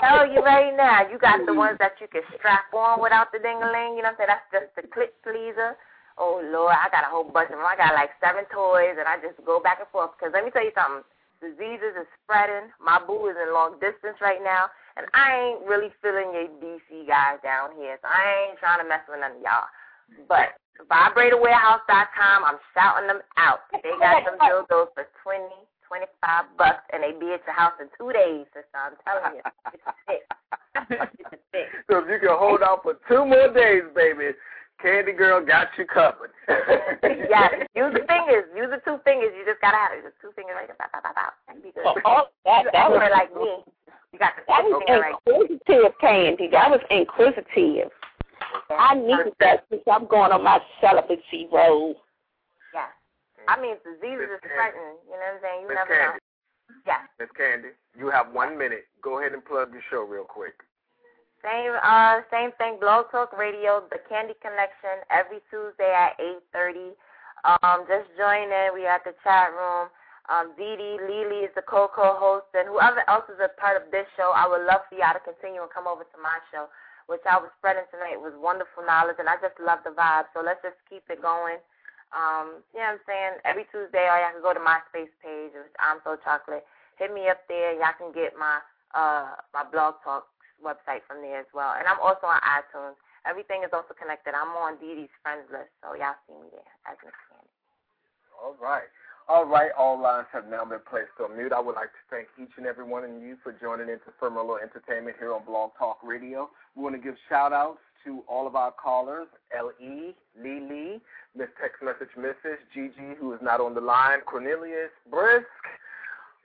tell you right now, you got the ones that you can strap on without the ding-a-ling. You know what I'm saying? That's just the clit pleaser. Oh, Lord, I got a whole bunch of them. I got like seven toys, and I just go back and forth. Because let me tell you something. Diseases is spreading. My boo is in long distance right now, and I ain't really feeling your D C guys down here, so I ain't trying to mess with none of y'all. But vibrator warehouse dot com, I'm shouting them out. They got some dildos for twenty, twenty-five bucks, and they be at your house in two days, so I'm telling you. So if you can hold out for two more days, baby, Candy Girl got you covered. Yeah, use the fingers. Use the two fingers. You just got to have it. Just two fingers right there. Bow, bow, bow, bow. That'd be good. Oh, that, that was like me. You got the two fingers right there. That was inquisitive, Candy. That was inquisitive. Yeah. I needed that since I'm going on my celibacy road. Yeah. I mean, diseases are threatening. You know what I'm saying? You Miz never Candy. Know. Yeah. Miz Candy, you have one minute. Go ahead and plug your show real quick. Same uh, same thing, Blog Talk Radio, The Candy Connection, every Tuesday at eight thirty. Um, just join in. We are at the chat room. Um, Dee Dee, Lily is the co-co-host, and whoever else is a part of this show, I would love for y'all to continue and come over to my show, which I was spreading tonight. It was wonderful knowledge, and I just love the vibe, so let's just keep it going. Um, you know what I'm saying? Every Tuesday, or y'all can go to MySpace page, which I'm So Chocolate. Hit me up there. Y'all can get my uh, my Blog Talk website from there as well. And I'm also on iTunes. Everything is also connected. I'm on Dee Dee's friends list, so y'all see me there as Miz Candy. All right. All right, all lines have now been placed on mute. I would like to thank each and every one of you for joining into Merlot Entertainment here on Blog Talk Radio. We want to give shout-outs to all of our callers, L E, Lili, Miss Text Message Missus, Gigi, who is not on the line, Cornelius, Brisk,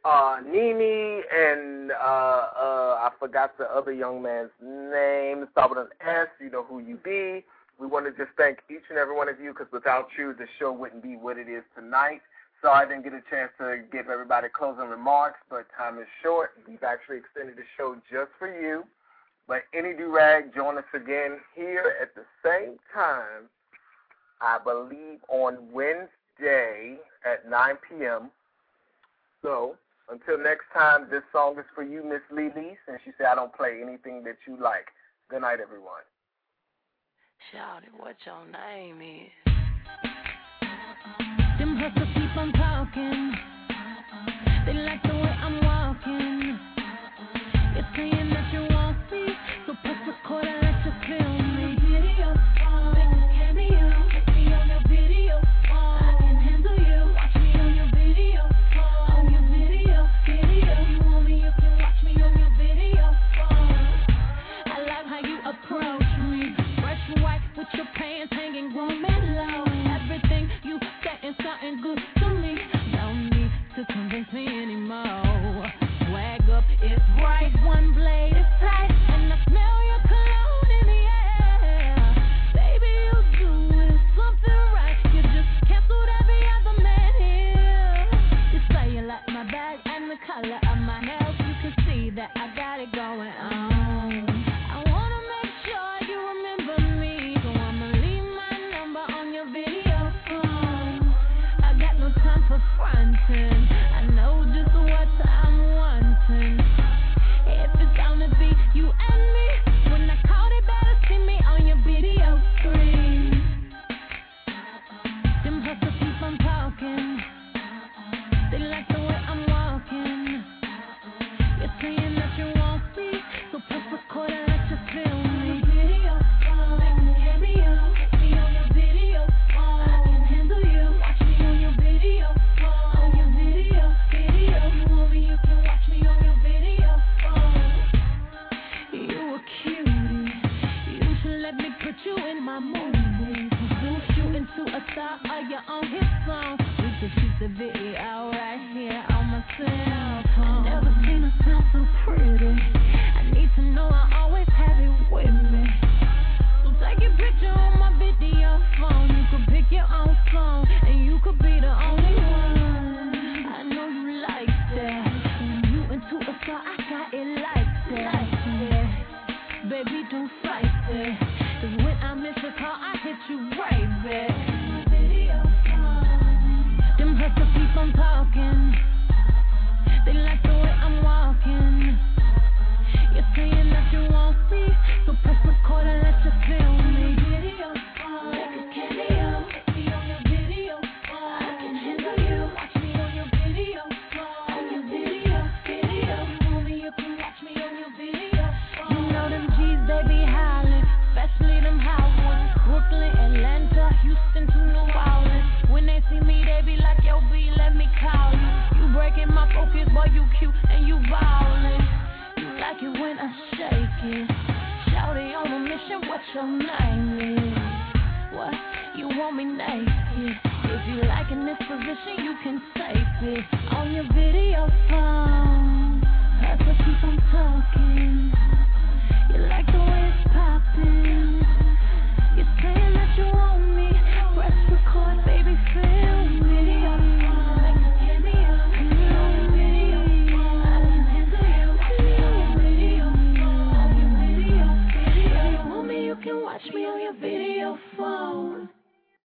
Uh, Nini, and uh, uh, I forgot the other young man's name. Start with an S. You know who you be. We want to just thank each and every one of you because without you, the show wouldn't be what it is tonight. So I didn't get a chance to give everybody closing remarks, but time is short. We've actually extended the show just for you. But any do-rag, join us again here at the same time, I believe on Wednesday at nine p.m. So until next time, this song is for you, Miss Lili, since she said I don't play anything that you like. Good night, everyone. Shawty, what your name is? Them hustlers keep on talking. They like the way I'm walking. You're saying that you want me, so press record and let you kill me. Video phone, make a cameo. Let me on your video phone. I can handle you. Watch me on your video phone. Approach me, fresh and white with your pants hanging, warm and low. Everything you said is something good to me. No need to convince me anymore. or your own hit song. We can shoot the video out right here on my cell phone. I never seen a smile so pretty. I need to know I always have it with me. So take your picture on my video phone. You could pick your own song, and you could be the only one. I know you like that. When you into a star, I got it like that. Like that. Baby, don't fight that. 'Cause when I miss a call, I hit you right back. Them hustlers keep on talking. They like the way I'm walking. You're saying that you want me, so press record and let you feel me. You cute and you ballin'. You like it when I shake it. Shawty on a mission, what your name is? What? You want me naked? If you like in this position, you can take it. On your video phone, that's what keep on talking. You like the way it's poppin'. You're saying that you want me. Press record, baby, feel me. Watch me on your video phone.